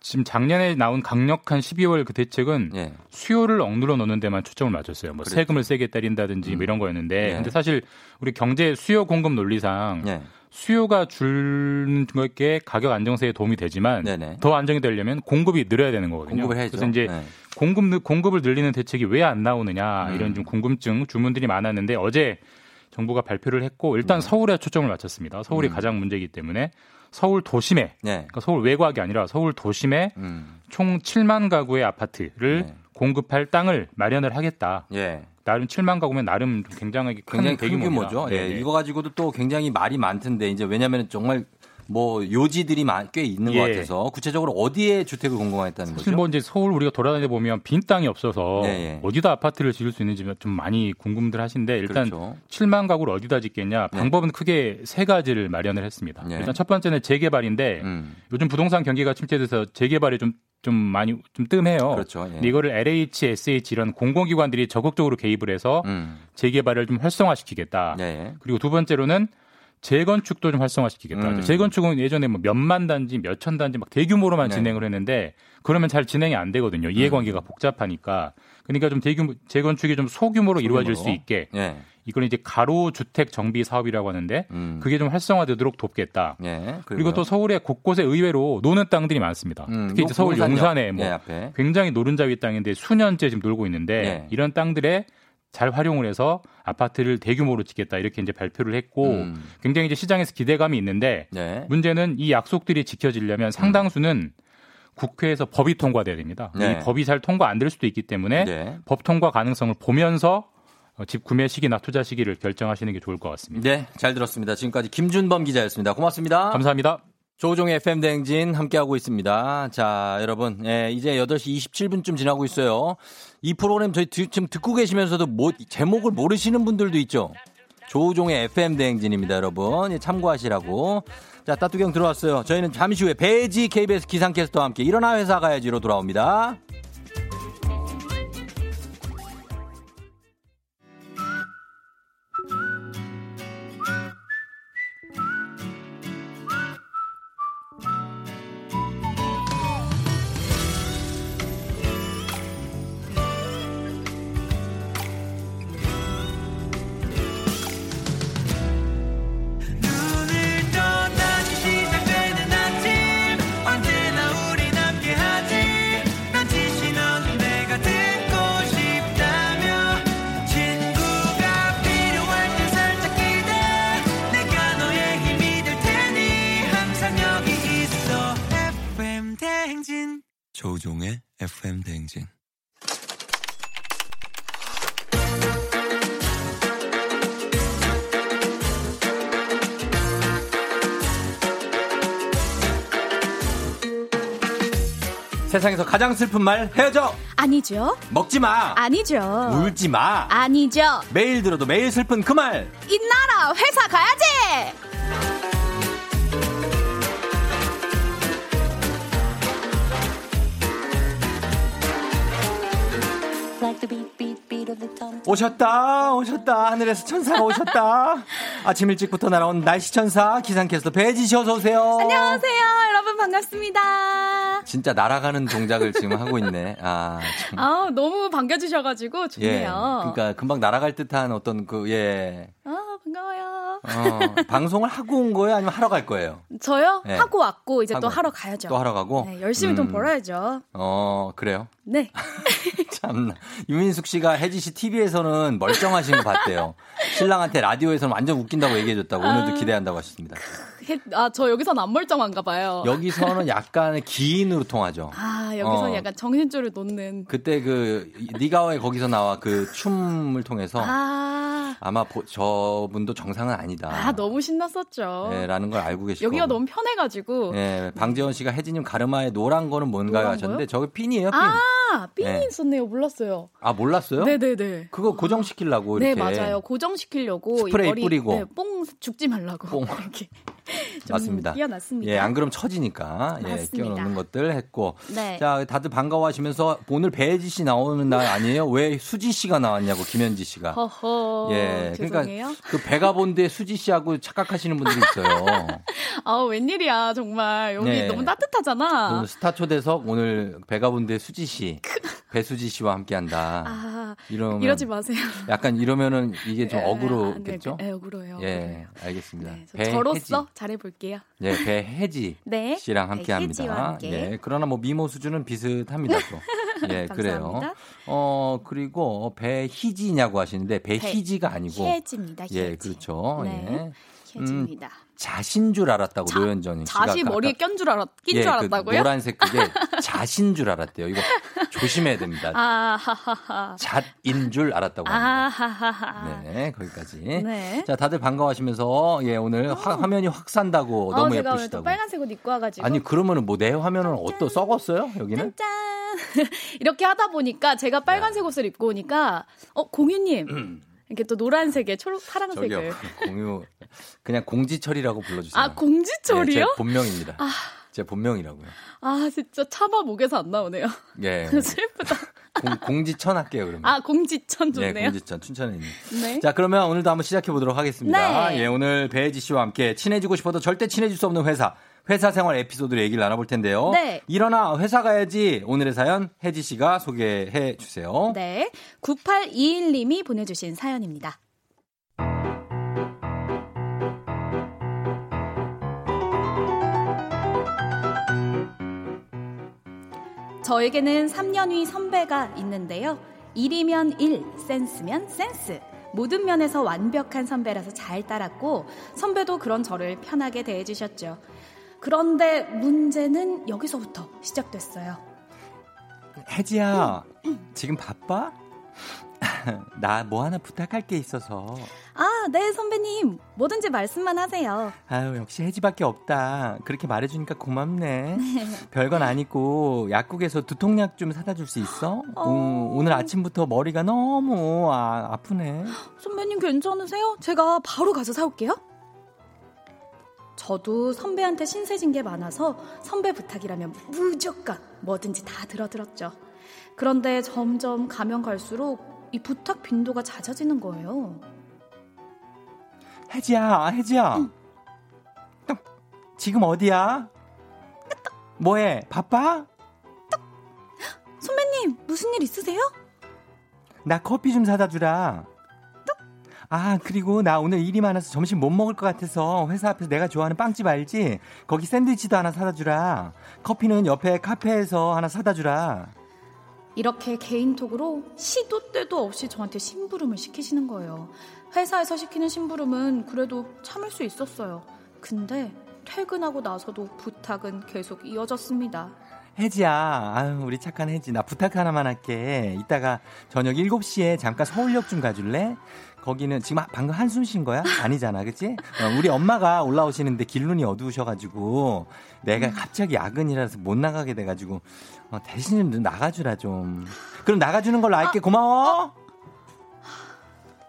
지금 작년에 나온 강력한 십이월 그 대책은 예. 수요를 억눌러 놓는 데만 초점을 맞췄어요. 뭐 그렇죠. 세금을 세게 때린다든지 음. 뭐 이런 거였는데 예. 근데 사실 우리 경제 수요 공급 논리상 예. 수요가 줄는 것에 가격 안정세에 도움이 되지만 네네. 더 안정이 되려면 공급이 늘어야 되는 거거든요. 공급을 해야죠. 그래서 이제 네. 공급, 공급을 늘리는 대책이 왜 안 나오느냐 음. 이런 좀 궁금증 주문들이 많았는데 어제 정부가 발표를 했고 일단 음. 서울에 초점을 맞췄습니다. 서울이 음. 가장 문제이기 때문에 서울 도심에 네. 그러니까 서울 외곽이 아니라 서울 도심에 음. 총 칠만 가구의 아파트를 네. 공급할 땅을 마련을 하겠다. 예. 나름 칠만 가구면 나름 굉장히 큰 굉장히 대규모죠. 예, 이거 가지고도 또 굉장히 말이 많던데 이제 왜냐하면 정말 뭐 요지들이 꽤 있는 예. 것 같아서 구체적으로 어디에 주택을 공급하겠다는 거죠? 사실 뭐 이제 서울 우리가 돌아다니다 보면 빈 땅이 없어서 예, 예. 어디다 아파트를 지을 수 있는지 좀 많이 궁금들 하신데 일단 그렇죠. 칠만 가구를 어디다 짓겠냐 방법은 예. 크게 세 가지를 마련을 했습니다. 예. 일단 첫 번째는 재개발인데 음. 요즘 부동산 경기가 침체돼서 재개발이 좀 좀 많이 좀 뜸해요. 그렇죠. 예. 근데 이거를 엘에이치, 에스에이치 이런 공공기관들이 적극적으로 개입을 해서 음. 재개발을 좀 활성화시키겠다. 예. 그리고 두 번째로는 재건축도 좀 활성화시키겠다. 음. 재건축은 예전에 뭐 몇만 단지, 몇천 단지 막 대규모로만 네. 진행을 했는데 그러면 잘 진행이 안 되거든요. 이해관계가 음. 복잡하니까. 그러니까 좀 대규모 재건축이 좀 소규모로, 소규모로. 이루어질 수 있게. 예. 이걸 이제 가로주택 정비 사업이라고 하는데 음. 그게 좀 활성화되도록 돕겠다. 예, 그리고 또 서울의 곳곳에 의외로 노는 땅들이 많습니다. 음, 특히 이제 서울 용산에 뭐 예, 굉장히 노른자 위 땅인데 수년째 지금 놀고 있는데 예. 이런 땅들에 잘 활용을 해서 아파트를 대규모로 짓겠다 이렇게 이제 발표를 했고 음. 굉장히 이제 시장에서 기대감이 있는데 예. 문제는 이 약속들이 지켜지려면 상당수는 음. 국회에서 법이 통과돼야 됩니다. 예. 이 법이 잘 통과 안 될 수도 있기 때문에 예. 법 통과 가능성을 보면서 집 구매 시기나 투자 시기를 결정하시는 게 좋을 것 같습니다. 네, 잘 들었습니다. 지금까지 김준범 기자였습니다. 고맙습니다. 감사합니다. 조우종의 에프엠 대행진 함께하고 있습니다. 자, 여러분 예, 이제 여덟 시 이십칠 분쯤 지나고 있어요. 이 프로그램 저희 지금 듣고 계시면서도 뭐, 제목을 모르시는 분들도 있죠. 조우종의 에프엠 대행진입니다. 여러분 예, 참고하시라고. 자, 따뚜경 들어왔어요. 저희는 잠시 후에 배지 케이비에스 기상캐스터와 함께 일어나 회사 가야지로 돌아옵니다. 조우종의 에프엠 대행진. 세상에서 가장 슬픈 말, 헤어져! 아니죠. 먹지 마! 아니죠. 울지 마! 아니죠. 매일 들어도 매일 슬픈 그 말, 이 나라 회사 가야지! 오셨다 오셨다 하늘에서 천사가 오셨다. 아침 일찍부터 날아온 날씨 천사 기상캐스터 배지씨 어서오세요. 안녕하세요 여러분 반갑습니다. 진짜 날아가는 동작을 지금 하고 있네. 아, 아 너무 반겨주셔가지고 좋네요. 예, 그러니까 금방 날아갈 듯한 어떤 그 예. 아 반가워요. 어, 방송을 하고 온 거예요 아니면 하러 갈 거예요? 저요? 예. 하고 왔고 이제 하고, 또 하러 가야죠. 또 하러 가고? 네, 열심히 음. 돈 벌어야죠. 어 그래요? 네. 참나. 유민숙 씨가 혜지 씨 티비에서는 멀쩡하신 거 봤대요. 신랑한테 라디오에서는 완전 웃긴다고 얘기해줬다고 오늘도 기대한다고 하셨습니다. 아, 저 여기서는 안 멀쩡한가 봐요. 여기서는 약간의 기인으로 통하죠. 아, 여기서는 어. 약간 정신줄을 놓는. 그때 그 네가 왜 거기서 나와 그 춤을 통해서 아. 아마 보, 저분도 정상은 아니다. 아, 너무 신났었죠. 네, 라는 걸 알고 계시고. 여기가 너무 편해가지고. 네, 방재원 씨가 혜지님 가르마에 노란 거는 뭔가요 하셨는데 저게 핀이에요, 핀. 아. 아, 핀이 네. 있었네요. 몰랐어요. 아, 몰랐어요? 네네네. 그거 고정시키려고 이렇게. 네, 맞아요. 고정시키려고. 스프레이 머리, 뿌리고. 네, 뽕 죽지 말라고. 뽕. 이렇게. 맞습니다. 끼어놨습니다. 예, 안 그럼 처지니까. 예, 끼워놓는 것들 했고. 네. 자, 다들 반가워하시면서 오늘 배지 씨 나오는 날 아니에요? 왜 수지 씨가 나왔냐고, 김현지 씨가. 허허. 예, 죄송해요. 그러니까 그 배가 본데 수지 씨하고 착각하시는 분들이 있어요. 아, 웬일이야, 정말. 여기 네. 너무 따뜻하잖아. 오늘 스타 초대석 오늘 배가 본데 수지 씨. 배수지 씨와 함께한다. 아, 이러면 이러지 마세요. 약간 이러면은 이게 좀 어그로겠죠? 네, 어그로요. 예, 알겠습니다. 네, 배 저로서 잘해볼게요. 예, 배혜지 네, 씨랑 함께합니다. 함께. 예, 그러나 뭐 미모 수준은 비슷합니다. 또. 예, 감사합니다. 그래요. 어 그리고 배희지냐고 하시는데 배희지가 아니고 혜지입니다. 혜지. 예, 그렇죠. 네. 예. 음, 자신 줄 알았다고 노현정이 자시 머리에 낀 줄 알았, 낀 줄 예, 알았다고요? 그 노란색 그게 자신 줄 알았대요. 이거 조심해야 됩니다. 아하하하. 잣인 줄 알았다고 합니다. 네, 거기까지. 네. 자, 다들 반가워하시면서 예, 오늘 화, 화면이 확 산다고 어, 너무 제가 예쁘시다고. 제가 또 빨간색 옷 입고 와가지고. 아니 그러면은 뭐 내 화면은 어떠 썩었어요? 여기는? 짠. 이렇게 하다 보니까 제가 빨간색 옷을 입고 오니까 어 공유님. 이렇게 또 노란색에 초록, 파란색을. 저기요, 공유, 그냥 공지철이라고 불러주세요. 아, 공지철이요? 네, 제 본명입니다. 아. 제 본명이라고요. 아, 진짜 차마 목에서 안 나오네요. 예. 슬프다. 공, 공지천 할게요, 그러면. 아, 공지천 좋네요. 네, 공지천, 춘천에 있는. 네. 자, 그러면 오늘도 한번 시작해 보도록 하겠습니다. 네. 예, 오늘 배혜지 씨와 함께 친해지고 싶어도 절대 친해질 수 없는 회사. 회사 생활 에피소드로 얘기를 나눠볼 텐데요. 네. 일어나 회사 가야지. 오늘의 사연 혜지 씨가 소개해 주세요. 네. 구팔이일 님이 보내주신 사연입니다. 저에게는 삼 년 위 선배가 있는데요. 일이면 일, 센스면 센스. 모든 면에서 완벽한 선배라서 잘 따랐고 선배도 그런 저를 편하게 대해주셨죠. 그런데 문제는 여기서부터 시작됐어요. 혜지야, 응, 응. 지금 바빠? 나 뭐 하나 부탁할 게 있어서. 아, 네 선배님. 뭐든지 말씀만 하세요. 아유, 역시 혜지밖에 없다. 그렇게 말해주니까 고맙네. 별건 아니고 약국에서 두통약 좀 사다 줄 수 있어? 어... 오, 오늘 아침부터 머리가 너무 아, 아프네. 선배님 괜찮으세요? 제가 바로 가서 사올게요. 저도 선배한테 신세진 게 많아서 선배 부탁이라면 무조건 뭐든지 다 들어들었죠. 그런데 점점 가면 갈수록 이 부탁 빈도가 잦아지는 거예요. 혜지야, 혜지야. 응. 똑. 지금 어디야? 똑. 뭐해? 바빠? 똑. 선배님, 무슨 일 있으세요? 나 커피 좀 사다 주라. 아, 그리고 나 오늘 일이 많아서 점심 못 먹을 것 같아서 회사 앞에서 내가 좋아하는 빵집 알지? 거기 샌드위치도 하나 사다 주라. 커피는 옆에 카페에서 하나 사다 주라. 이렇게 개인톡으로 시도 때도 없이 저한테 심부름을 시키시는 거예요. 회사에서 시키는 심부름은 그래도 참을 수 있었어요. 근데 퇴근하고 나서도 부탁은 계속 이어졌습니다. 혜지야, 아유, 우리 착한 혜지, 나 부탁 하나만 할게. 이따가 저녁 일곱 시에 잠깐 서울역 좀 가줄래? 거기는 지금 방금 한숨 쉰 거야? 아니잖아, 그치? 우리 엄마가 올라오시는데 길눈이 어두우셔가지고 내가 갑자기 야근이라서 못 나가게 돼가지고 대신 좀 나가주라 좀. 그럼 나가주는 걸로 알게. 아, 고마워. 아.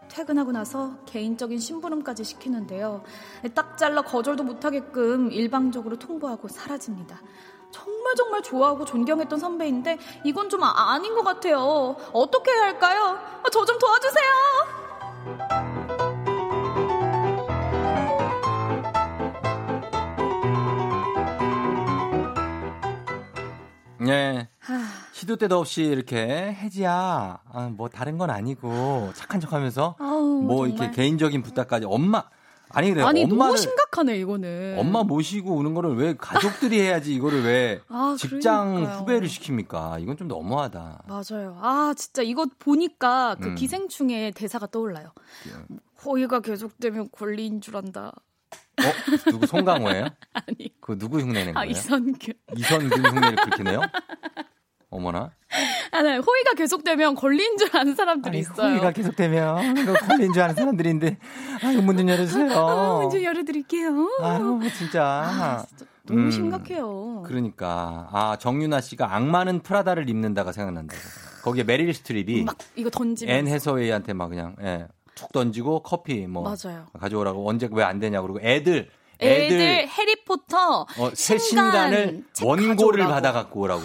퇴근하고 나서 개인적인 심부름까지 시키는데요. 딱 잘라 거절도 못하게끔 일방적으로 통보하고 사라집니다. 정말 정말 좋아하고 존경했던 선배인데 이건 좀 아, 아닌 것 같아요. 어떻게 해야 할까요? 저 좀 도와주세요. 네, 시도 때도 없이 이렇게 혜지야 아, 뭐 다른 건 아니고 착한 척하면서 아우, 뭐 정말. 이렇게 개인적인 부탁까지 엄마 아니 그래 아니 엄마를, 너무 심각하네 이거는 엄마 모시고 오는 거를 왜 가족들이 해야지 이거를 왜 아, 직장 그러니까요. 후배를 시킵니까? 이건 좀 너무하다. 맞아요. 아 진짜 이거 보니까 그 음. 기생충의 대사가 떠올라요. 호의가 계속되면 권리인 줄 안다. 어? 누구 송강호예요? 아니. 그 누구 흉내낸 거예요? 아, 이선균. 이선균 흉내를 긁히네요? 어머나. 아, 네. 호의가 계속되면 권리인 줄 아는 사람들이 아니, 있어요. 호의가 계속되면 이거 권리인 줄 아는 사람들인데 아, 문 좀 열어주세요. 아, 문 좀 열어드릴게요. 아유 진짜. 아, 진짜 너무 음, 심각해요. 그러니까. 아 정유나 씨가 악마는 프라다를 입는다가 생각난다고. 거기에 메릴 스트립이 막 이거 던지면서. 앤 해서웨이한테 막 그냥. 예. 툭 던지고 커피 뭐 맞아요. 가져오라고 언제 왜 안 되냐고 그러고 애들 애들, 애들 해리포터 어, 새 신간을 원고를 받아 갖고 오라고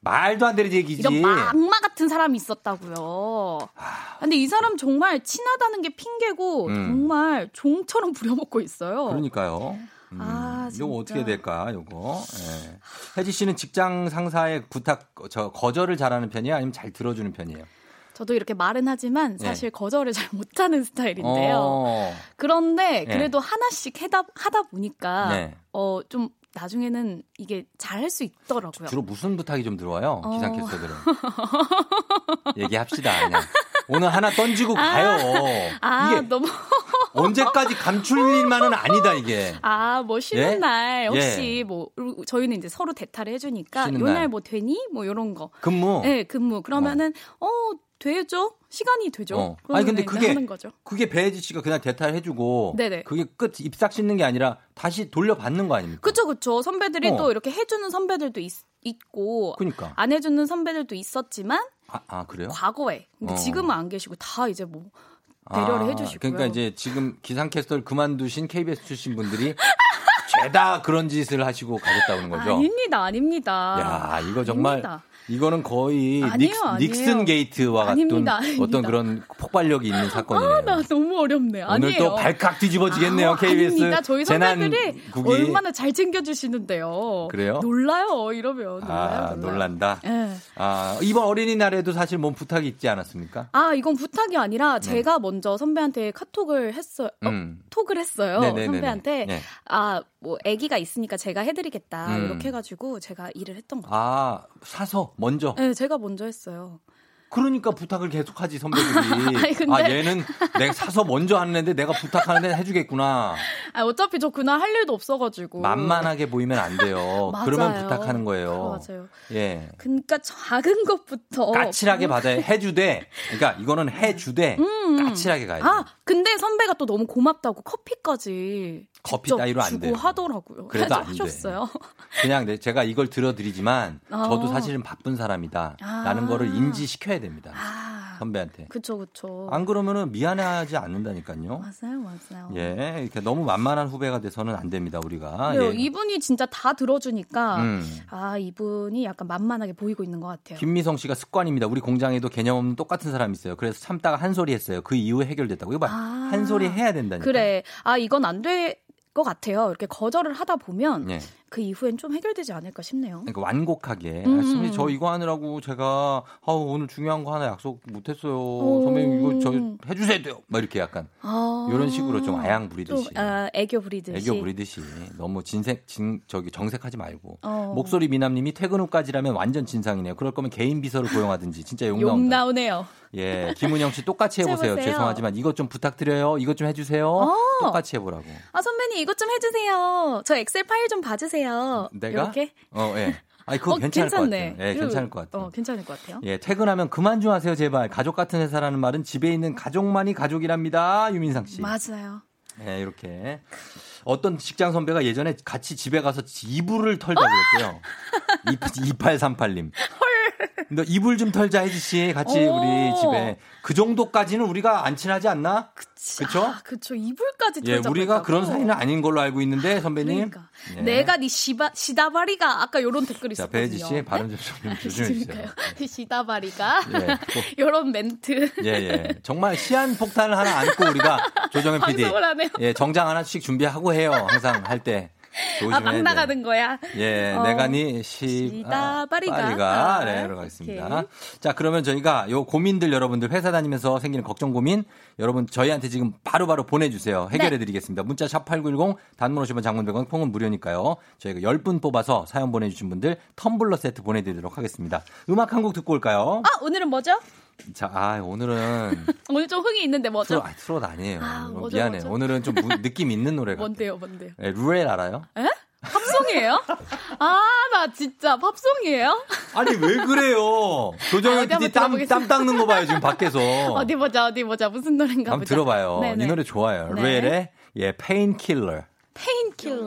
말도 안 되는 얘기지. 이런 악마 같은 사람이 있었다고요. 아, 근데 이 사람 정말 친하다는 게 핑계고 음. 정말 종처럼 부려먹고 있어요. 그러니까요. 음, 아, 이거 어떻게 해야 될까? 이거 네. 혜지 씨는 직장 상사의 부탁 저 거절을 잘하는 편이에요? 아니면 잘 들어주는 편이에요? 저도 이렇게 말은 하지만 사실 네. 거절을 잘 못하는 스타일인데요. 어... 그런데 그래도 네. 하나씩 해다, 하다 보니까 네. 어, 좀 나중에는 이게 잘할 수 있더라고요. 주로 무슨 부탁이 좀 들어와요? 어... 기상캐스터들은. 얘기합시다. 그냥. 오늘 하나 던지고 아... 가요. 아, 이게 너무... 언제까지 감출 일만은 아니다 이게. 아, 뭐 쉬는 예? 날 역시 예. 뭐 저희는 이제 서로 대타를 해주니까 요 날 뭐 되니? 뭐 이런 거. 근무. 네, 근무. 그러면은 어. 어 되죠. 시간이 되죠. 어. 아니 근데 그게 하는 거죠. 그게 배혜지 씨가 그날 대타를 해주고 네네. 그게 끝 입싹 씻는 게 아니라 다시 돌려받는 거 아닙니까? 그렇죠, 그렇죠. 선배들이 어. 또 이렇게 해주는 선배들도 있, 있고, 그러니까. 안 해주는 선배들도 있었지만, 아, 아 그래요? 과거에 근데 어. 지금은 안 계시고 다 이제 뭐. 배려를 아, 해주시고요. 그러니까 이제 지금 기상캐스터를 그만두신 케이비에스 출신 분들이 죄다 그런 짓을 하시고 가셨다는 거죠? 아닙니다, 아닙니다. 야, 이거 정말 아닙니다. 이거는 거의 아니에요, 닉스, 아니에요. 닉슨 게이트와 같은 아닙니다, 아닙니다. 어떤 그런 폭발력이 있는 사건이네요. 아, 나 너무 어렵네. 아니에요. 오늘 또 발칵 뒤집어지겠네요, 아, 케이비에스. 아닙니다. 저희 선배들이 얼마나 잘 챙겨주시는데요. 그래요? 놀라요, 이러면. 놀라요, 아, 놀라요. 놀란다. 네. 아, 이번 어린이날에도 사실 뭔 부탁이 있지 않았습니까? 아, 이건 부탁이 아니라 제가 네. 먼저 선배한테 카톡을 했어요. 어, 음. 톡을 했어요. 네네네네. 선배한테. 네. 아, 뭐 아기가 있으니까 제가 해드리겠다 음. 이렇게 해가지고 제가 일을 했던 거예요. 아 사서 먼저? 네, 제가 먼저 했어요. 그러니까 부탁을 계속하지 선배들이. 아니, 근데... 아 얘는 내가 사서 먼저 하는데 내가 부탁하는데 해주겠구나. 아 어차피 저 그날 할 일도 없어가지고. 만만하게 보이면 안 돼요. 그러면 부탁하는 거예요. 맞아요. 예. 그러니까 작은 것부터 까칠하게 받아야 해주되. 그러니까 이거는 해주되 음. 까칠하게 가야 돼. 아 근데 선배가 또 너무 고맙다고 커피까지. 커피 따위로 안 돼요. 하더라고요. 그래도 안 하셨어요. 돼. 그냥 제가 이걸 들어드리지만 아. 저도 사실은 바쁜 사람이다. 아. 라는 거를 인지시켜야 됩니다. 아. 선배한테. 그렇죠. 그렇죠. 안 그러면은 미안해하지 않는다니까요. 맞아요. 맞아요. 예. 이렇게 너무 만만한 후배가 돼서는 안 됩니다. 우리가. 예. 이분이 진짜 다 들어주니까 음. 아, 이분이 약간 만만하게 보이고 있는 것 같아요. 김미성 씨가 습관입니다. 우리 공장에도 개념 없는 똑같은 사람이 있어요. 그래서 참다가 한 소리 했어요. 그 이후에 해결됐다고. 이거 봐. 아. 한 소리 해야 된다니까. 그래. 아, 이건 안 돼. 것 같아요. 이렇게 거절을 하다 보면 네. 그 이후엔 좀 해결되지 않을까 싶네요. 그러니까 완곡하게. 음. 아, 선배님 저 이거 하느라고 제가 아, 오늘 중요한 거 하나 약속 못했어요. 선배님 이거 저 해주셔야 돼요. 막 이렇게 약간 아. 이런 식으로 좀 아양 부리듯이. 좀, 아, 애교 부리듯이. 애교 부리듯이. 너무 진색, 진, 저기 정색하지 말고. 어. 목소리 미남님이 퇴근 후까지라면 완전 진상이네요. 그럴 거면 개인 비서를 고용하든지. 진짜 욕 나온다. 욕 나오네요. 예, 김은영 씨 똑같이 해보세요. 죄송하지만 이것 좀 부탁드려요. 이것 좀 해주세요. 어. 똑같이 해보라고. 아 선배님 이것 좀 해주세요. 저 엑셀 파일 좀 봐주세요. 내가? 이렇게? 어, 예. 아니 그거 어, 괜찮을 괜찮네. 것 같아요. 예, 그리고, 괜찮을 것 같아요. 어, 괜찮을 것 같아요. 예, 퇴근하면 그만 좀 하세요, 제발. 가족 같은 회사라는 말은 집에 있는 가족만이 가족이랍니다, 유민상 씨. 맞아요. 예, 이렇게. 어떤 직장 선배가 예전에 같이 집에 가서 이불을 털다 그랬대요. 이팔삼팔님. 헐. 너 이불 좀 털자, 혜지 씨. 같이 우리 집에. 그 정도까지는 우리가 안 친하지 않나? 그치. 그쵸? 아, 그쵸. 이불까지 털자. 예, 우리가 그런 사이는 아닌 걸로 알고 있는데, 선배님. 그러니까. 예. 내가 니 시바, 시다바리가 아까 요런 댓글이 있었거든요. 자, 혜지 씨, 발음 좀 조심해주세요. 시다바리가. 예. 요런 멘트. 예, 예. 정말 시한폭탄을 하나 안고 우리가 조정현 피디. 예, 정장 하나씩 준비하고 해요. 항상 할 때. 아, 막 돼. 나가는 거야. 예, 어, 내가 니 시다바리가. 아, 네, 들어가겠습니다. 자, 그러면 저희가 요 고민들 여러분들 회사 다니면서 생기는 걱정 고민 여러분 저희한테 지금 바로바로 바로 보내주세요. 해결해드리겠습니다. 네. 문자 샵팔구일공 단문 오시면 장문 백 원 콩은 무료니까요. 저희가 열 분 뽑아서 사연 보내주신 분들 텀블러 세트 보내드리도록 하겠습니다. 음악 한 곡 듣고 올까요? 아, 오늘은 뭐죠? 자, 아, 오늘은 오늘 좀 흥이 있는데 뭐죠? 트롯, 아, 트롯 아니에요. 아, 뭐죠, 미안해. 뭐죠? 오늘은 좀 느낌 있는 노래가. 뭔데요, 뭔데요? 네, 루엘 알아요? 에? 팝송이에요? 아, 나 진짜 팝송이에요? 아니 왜 그래요? 조정현 피디 땀, 땀 닦는 거 봐요 지금 밖에서. 어디 보자, 어디 보자. 무슨 노래인가 한번 보자. 들어봐요. 네네. 이 노래 좋아요. 네. 루엘의 예, 페인킬러. 페인킬러.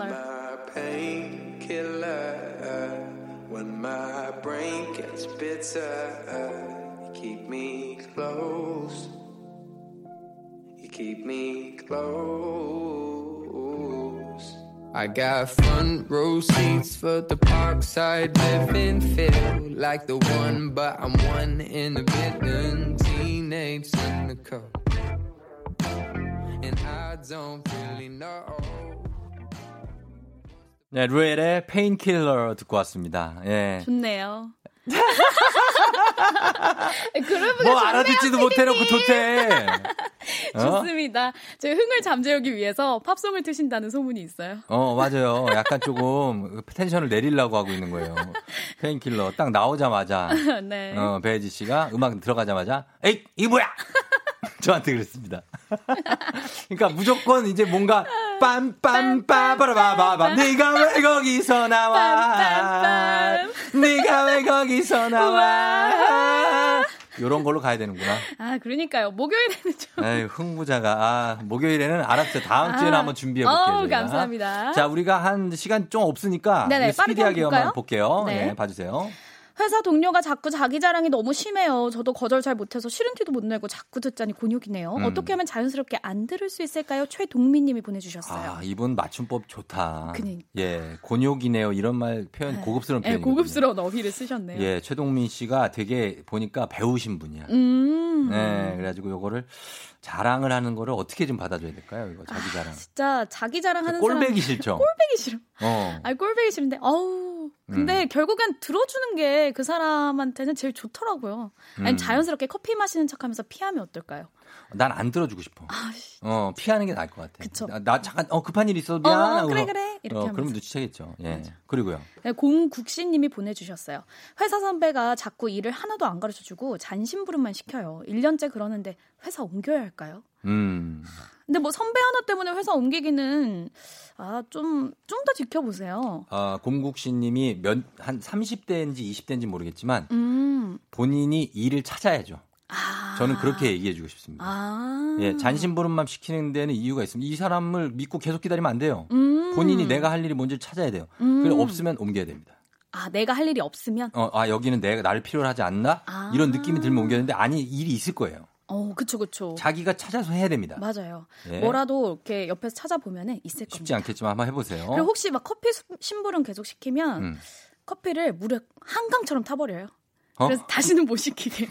When my brain gets bitter. Keep me close. You keep me close. I got front row seats for the parkside living. Feel like the one, but I'm one in the bitten. Teenage cynical. And I don't really know. 네, 루엘의 페인킬러 듣고 왔습니다. 예. 좋네요. 뭐 알아듣지도 못해놓고 좋대. 어? 좋습니다. 저희 흥을 잠재우기 위해서 팝송을 트신다는 소문이 있어요. 어, 맞아요. 약간 조금 텐션을 내리려고 하고 있는 거예요. 페인킬러 딱 나오자마자 네. 어, 배혜지 씨가 음악 들어가자마자 에이 이게 뭐야 저한테 그랬습니다. 그러니까 무조건 이제 뭔가 빰빰빠바라바바밤 네가 왜 거기서 나와 빰빰빰. 네가 왜 거기서 나와 이런 걸로 가야 되는구나. 아, 그러니까요. 목요일에는 좀 에이, 흥부자가 아, 목요일에는 알았어요. 다음 주에는 아. 한번 준비해 볼게요. 어, 감사합니다. 자, 우리가 한 시간 좀 없으니까 스피디하게만 볼게요. 네, 네, 봐주세요. 회사 동료가 자꾸 자기 자랑이 너무 심해요. 저도 거절 잘 못해서 싫은 티도 못 내고 자꾸 듣자니 곤욕이네요. 음. 어떻게 하면 자연스럽게 안 들을 수 있을까요? 최동민님이 보내주셨어요. 아, 이분 맞춤법 좋다. 그니까. 예, 곤욕이네요. 이런 말 표현 고급스러운 표현. 예, 고급스러운 어휘를 쓰셨네요. 예, 최동민 씨가 되게 보니까 배우신 분이야. 음. 예, 그래가지고 요거를 자랑을 하는 거를 어떻게 좀 받아줘야 될까요? 이거 자기 자랑. 아, 진짜 자기 자랑하는 사람. 꼴배기 싫죠. 꼴배기 싫어. 어. 아, 꼴배기 싫은데 어우. 근데 음. 결국엔 들어주는 게 그 사람한테는 제일 좋더라고요. 아니 음. 자연스럽게 커피 마시는 척하면서 피하면 어떨까요? 난 안 들어주고 싶어. 아, 어, 피하는 게 나을 것 같아. 그쵸. 나, 나 잠깐 어, 급한 일 있어도 미안. 어, 그래 그래. 이렇게 어, 그럼 눈치채겠죠. 예. 맞아. 그리고요. 네, 공국씨님이 보내주셨어요. 회사 선배가 자꾸 일을 하나도 안 가르쳐주고 잔심부름만 시켜요. 일 년째 그러는데 회사 옮겨야 할까요? 음. 근데 뭐 선배 하나 때문에 회사 옮기기는 아, 좀, 좀 더 지켜보세요. 아, 공국씨 님이 몇, 한 삼십 대인지 이십 대인지 모르겠지만 음. 본인이 일을 찾아야죠. 아. 저는 그렇게 얘기해주고 싶습니다. 아. 예, 잔심부름만 시키는 데는 이유가 있습니다. 이 사람을 믿고 계속 기다리면 안 돼요. 음. 본인이 내가 할 일이 뭔지 찾아야 돼요. 음. 그리고 없으면 옮겨야 됩니다. 아, 내가 할 일이 없으면? 어, 아, 여기는 내가 나를 필요로 하지 않나? 아. 이런 느낌이 들면 옮겨야 되는데 아니, 일이 있을 거예요. 어, 그쵸, 그쵸. 자기가 찾아서 해야 됩니다. 맞아요. 예. 뭐라도 이렇게 옆에서 찾아보면 있을 겁니다. 쉽지 않겠지만 한번 해보세요. 그리고 혹시 막 커피 심부름 계속 시키면 음. 커피를 물에 한강처럼 타버려요. 어? 그래서 다시는 못 시키게.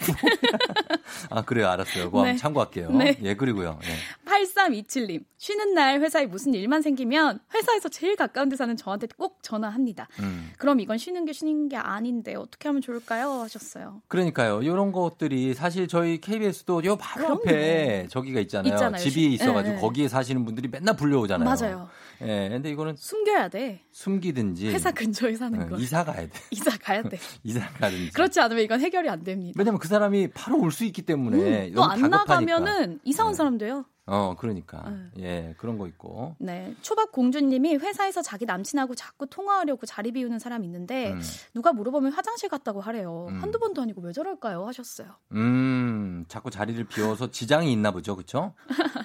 아, 그래요. 알았어요. 뭐, 네. 참고할게요. 네. 예, 그리고요. 네. 팔삼이칠님. 쉬는 날 회사에 무슨 일만 생기면 회사에서 제일 가까운 데 사는 저한테 꼭 전화합니다. 음. 그럼 이건 쉬는 게 쉬는 게 아닌데 어떻게 하면 좋을까요? 하셨어요. 그러니까요. 이런 것들이 사실 저희 케이비에스도 요 바로 옆에 저기가 있잖아요. 있잖아요. 집이 있어가지고 네. 거기에 사시는 분들이 맨날 불려오잖아요. 맞아요. 예, 근데 이거는 숨겨야 돼. 숨기든지 회사 근처에 사는 거. 응, 이사 가야 돼. 이사 가야 돼. 이사 가든지. 그렇지 않으면 이건 해결이 안 됩니다. 왜냐면 그 사람이 바로 올 수 있기 때문에 음, 또 안 나가면은 이사 온 네. 사람도요. 어, 그러니까. 음. 예, 그런 거 있고. 네. 초밥공주님이 회사에서 자기 남친하고 자꾸 통화하려고 자리 비우는 사람 있는데 음. 누가 물어보면 화장실 갔다고 하래요. 음. 한두 번도 아니고 왜 저럴까요? 하셨어요. 음, 자꾸 자리를 비워서 지장이 있나 보죠. 그렇죠?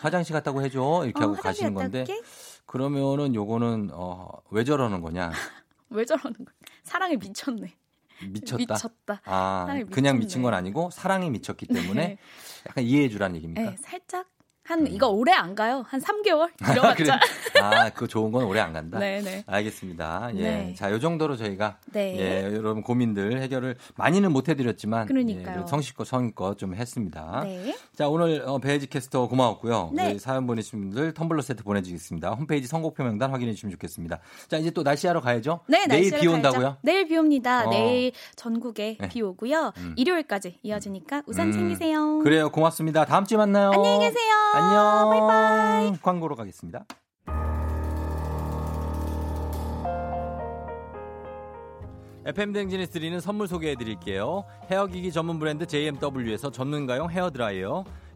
화장실 갔다고 해줘. 이렇게 어, 하고 가시는 건데. 올게? 그러면은 요거는 어, 왜 저러는 거냐? 왜 저러는 거야? 사랑에 미쳤네. 미쳤다. 미쳤다. 아, 그냥 미쳤네. 미친 건 아니고 사랑이 미쳤기 때문에 네. 약간 이해해 주라는 얘기입니까? 네, 살짝. 한 음. 이거 오래 안 가요. 한 삼 개월 이러봤자. 아, 그거 좋은 건 오래 안 간다. 네네. 알겠습니다. 예, 네. 자, 요 정도로 저희가 네. 예, 여러분 고민들 해결을 많이는 못 해드렸지만 그러니까요. 예, 성실껏 성의껏 좀 했습니다. 네. 자, 오늘 어, 배혜지 캐스터 고마웠고요. 네. 우리 사연 보내주신 분들 텀블러 세트 보내주겠습니다. 홈페이지 선곡표 명단 확인해 주시면 좋겠습니다. 자, 이제 또 날씨하러 가야죠. 네, 내일 비 온다고요? 가야죠. 내일 비 옵니다. 어. 내일 전국에 네. 비 오고요. 음. 일요일까지 이어지니까 우산 음. 챙기세요. 그래요, 고맙습니다. 다음 주에 만나요. 안녕히 계세요. 안녕. 바이바이. 광고로 가겠습니다. 에프엠 대행진에서 드리는 선물 소개해드릴게요. 헤어기기 전문 브랜드 제이엠더블유에서 전문가용 헤어드라이어,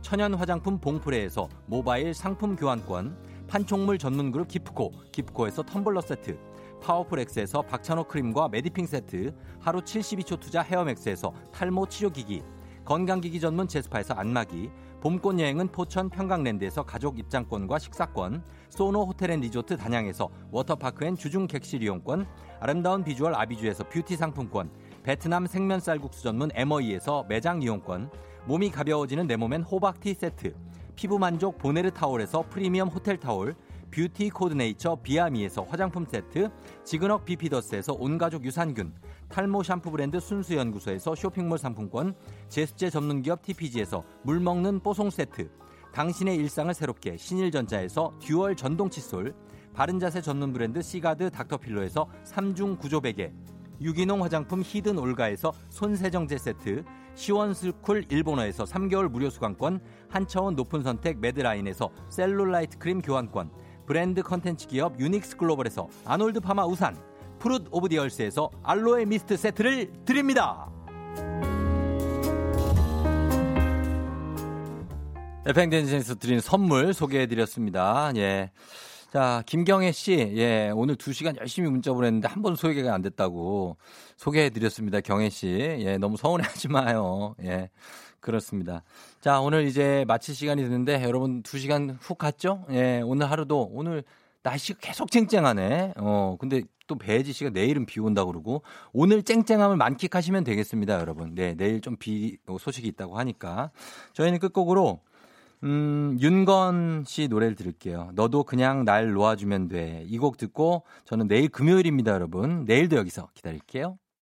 천연 화장품 봉프레에서 모바일 상품 교환권, 판촉물 전문그룹 기프코, 기프코에서 텀블러 세트, 파워풀엑스에서 박찬호 크림과 메디핑 세트, 하루 칠십이 초 투자 헤어맥스에서 탈모 치료기기, 건강기기 전문 제스파에서 안마기, 봄꽃 여행은 포천 평강랜드에서 가족 입장권과 식사권, 소노 호텔앤리조트 단양에서 워터파크 앤 주중 객실 이용권, 아름다운 비주얼 아비주에서 뷰티 상품권, 베트남 생면 쌀국수 전문 엠오이에서 매장 이용권, 몸이 가벼워지는 내 몸엔 호박티 세트, 피부 만족 보네르 타올에서 프리미엄 호텔 타올, 뷰티 코드네이처 비아미에서 화장품 세트, 지그넉 비피더스에서 온가족 유산균, 탈모 샴푸 브랜드 순수연구소에서 쇼핑몰 상품권, 제습제 전문기업 티피지에서 물먹는 뽀송 세트, 당신의 일상을 새롭게 신일전자에서 듀얼 전동 칫솔, 바른자세 전문 브랜드 시가드 닥터필로에서 삼중 구조 베개, 유기농 화장품 히든 올가에서 손세정제 세트, 시원스쿨 일본어에서 삼 개월 무료 수강권, 한차원 높은 선택 매드라인에서 셀룰라이트 크림 교환권, 브랜드 컨텐츠 기업 유닉스 글로벌에서 아놀드 파마 우산, 프룻 오브 디얼스에서 알로에 미스트 세트를 드립니다. 에프엠 대행진에서 드린 선물 소개해드렸습니다. 예. 자, 김경혜 씨, 예, 오늘 두 시간 열심히 문자 보냈는데 한 번 소개가 안 됐다고 소개해드렸습니다. 경혜 씨, 예, 너무 서운해하지 마요. 예, 그렇습니다. 자, 오늘 이제 마칠 시간이 됐는데 여러분 두 시간 훅 갔죠? 예, 오늘 하루도 오늘 날씨가 계속 쨍쨍하네. 어, 근데 또 배혜지 씨가 내일은 비 온다고 그러고 오늘 쨍쨍함을 만끽하시면 되겠습니다, 여러분. 네, 내일 좀 비 소식이 있다고 하니까 저희는 끝곡으로. 음, 윤건 씨 노래를 들을게요. 너도 그냥 날 놓아주면 돼. 이 곡 듣고 저는 내일 금요일입니다, 여러분. 내일도 여기서 기다릴게요.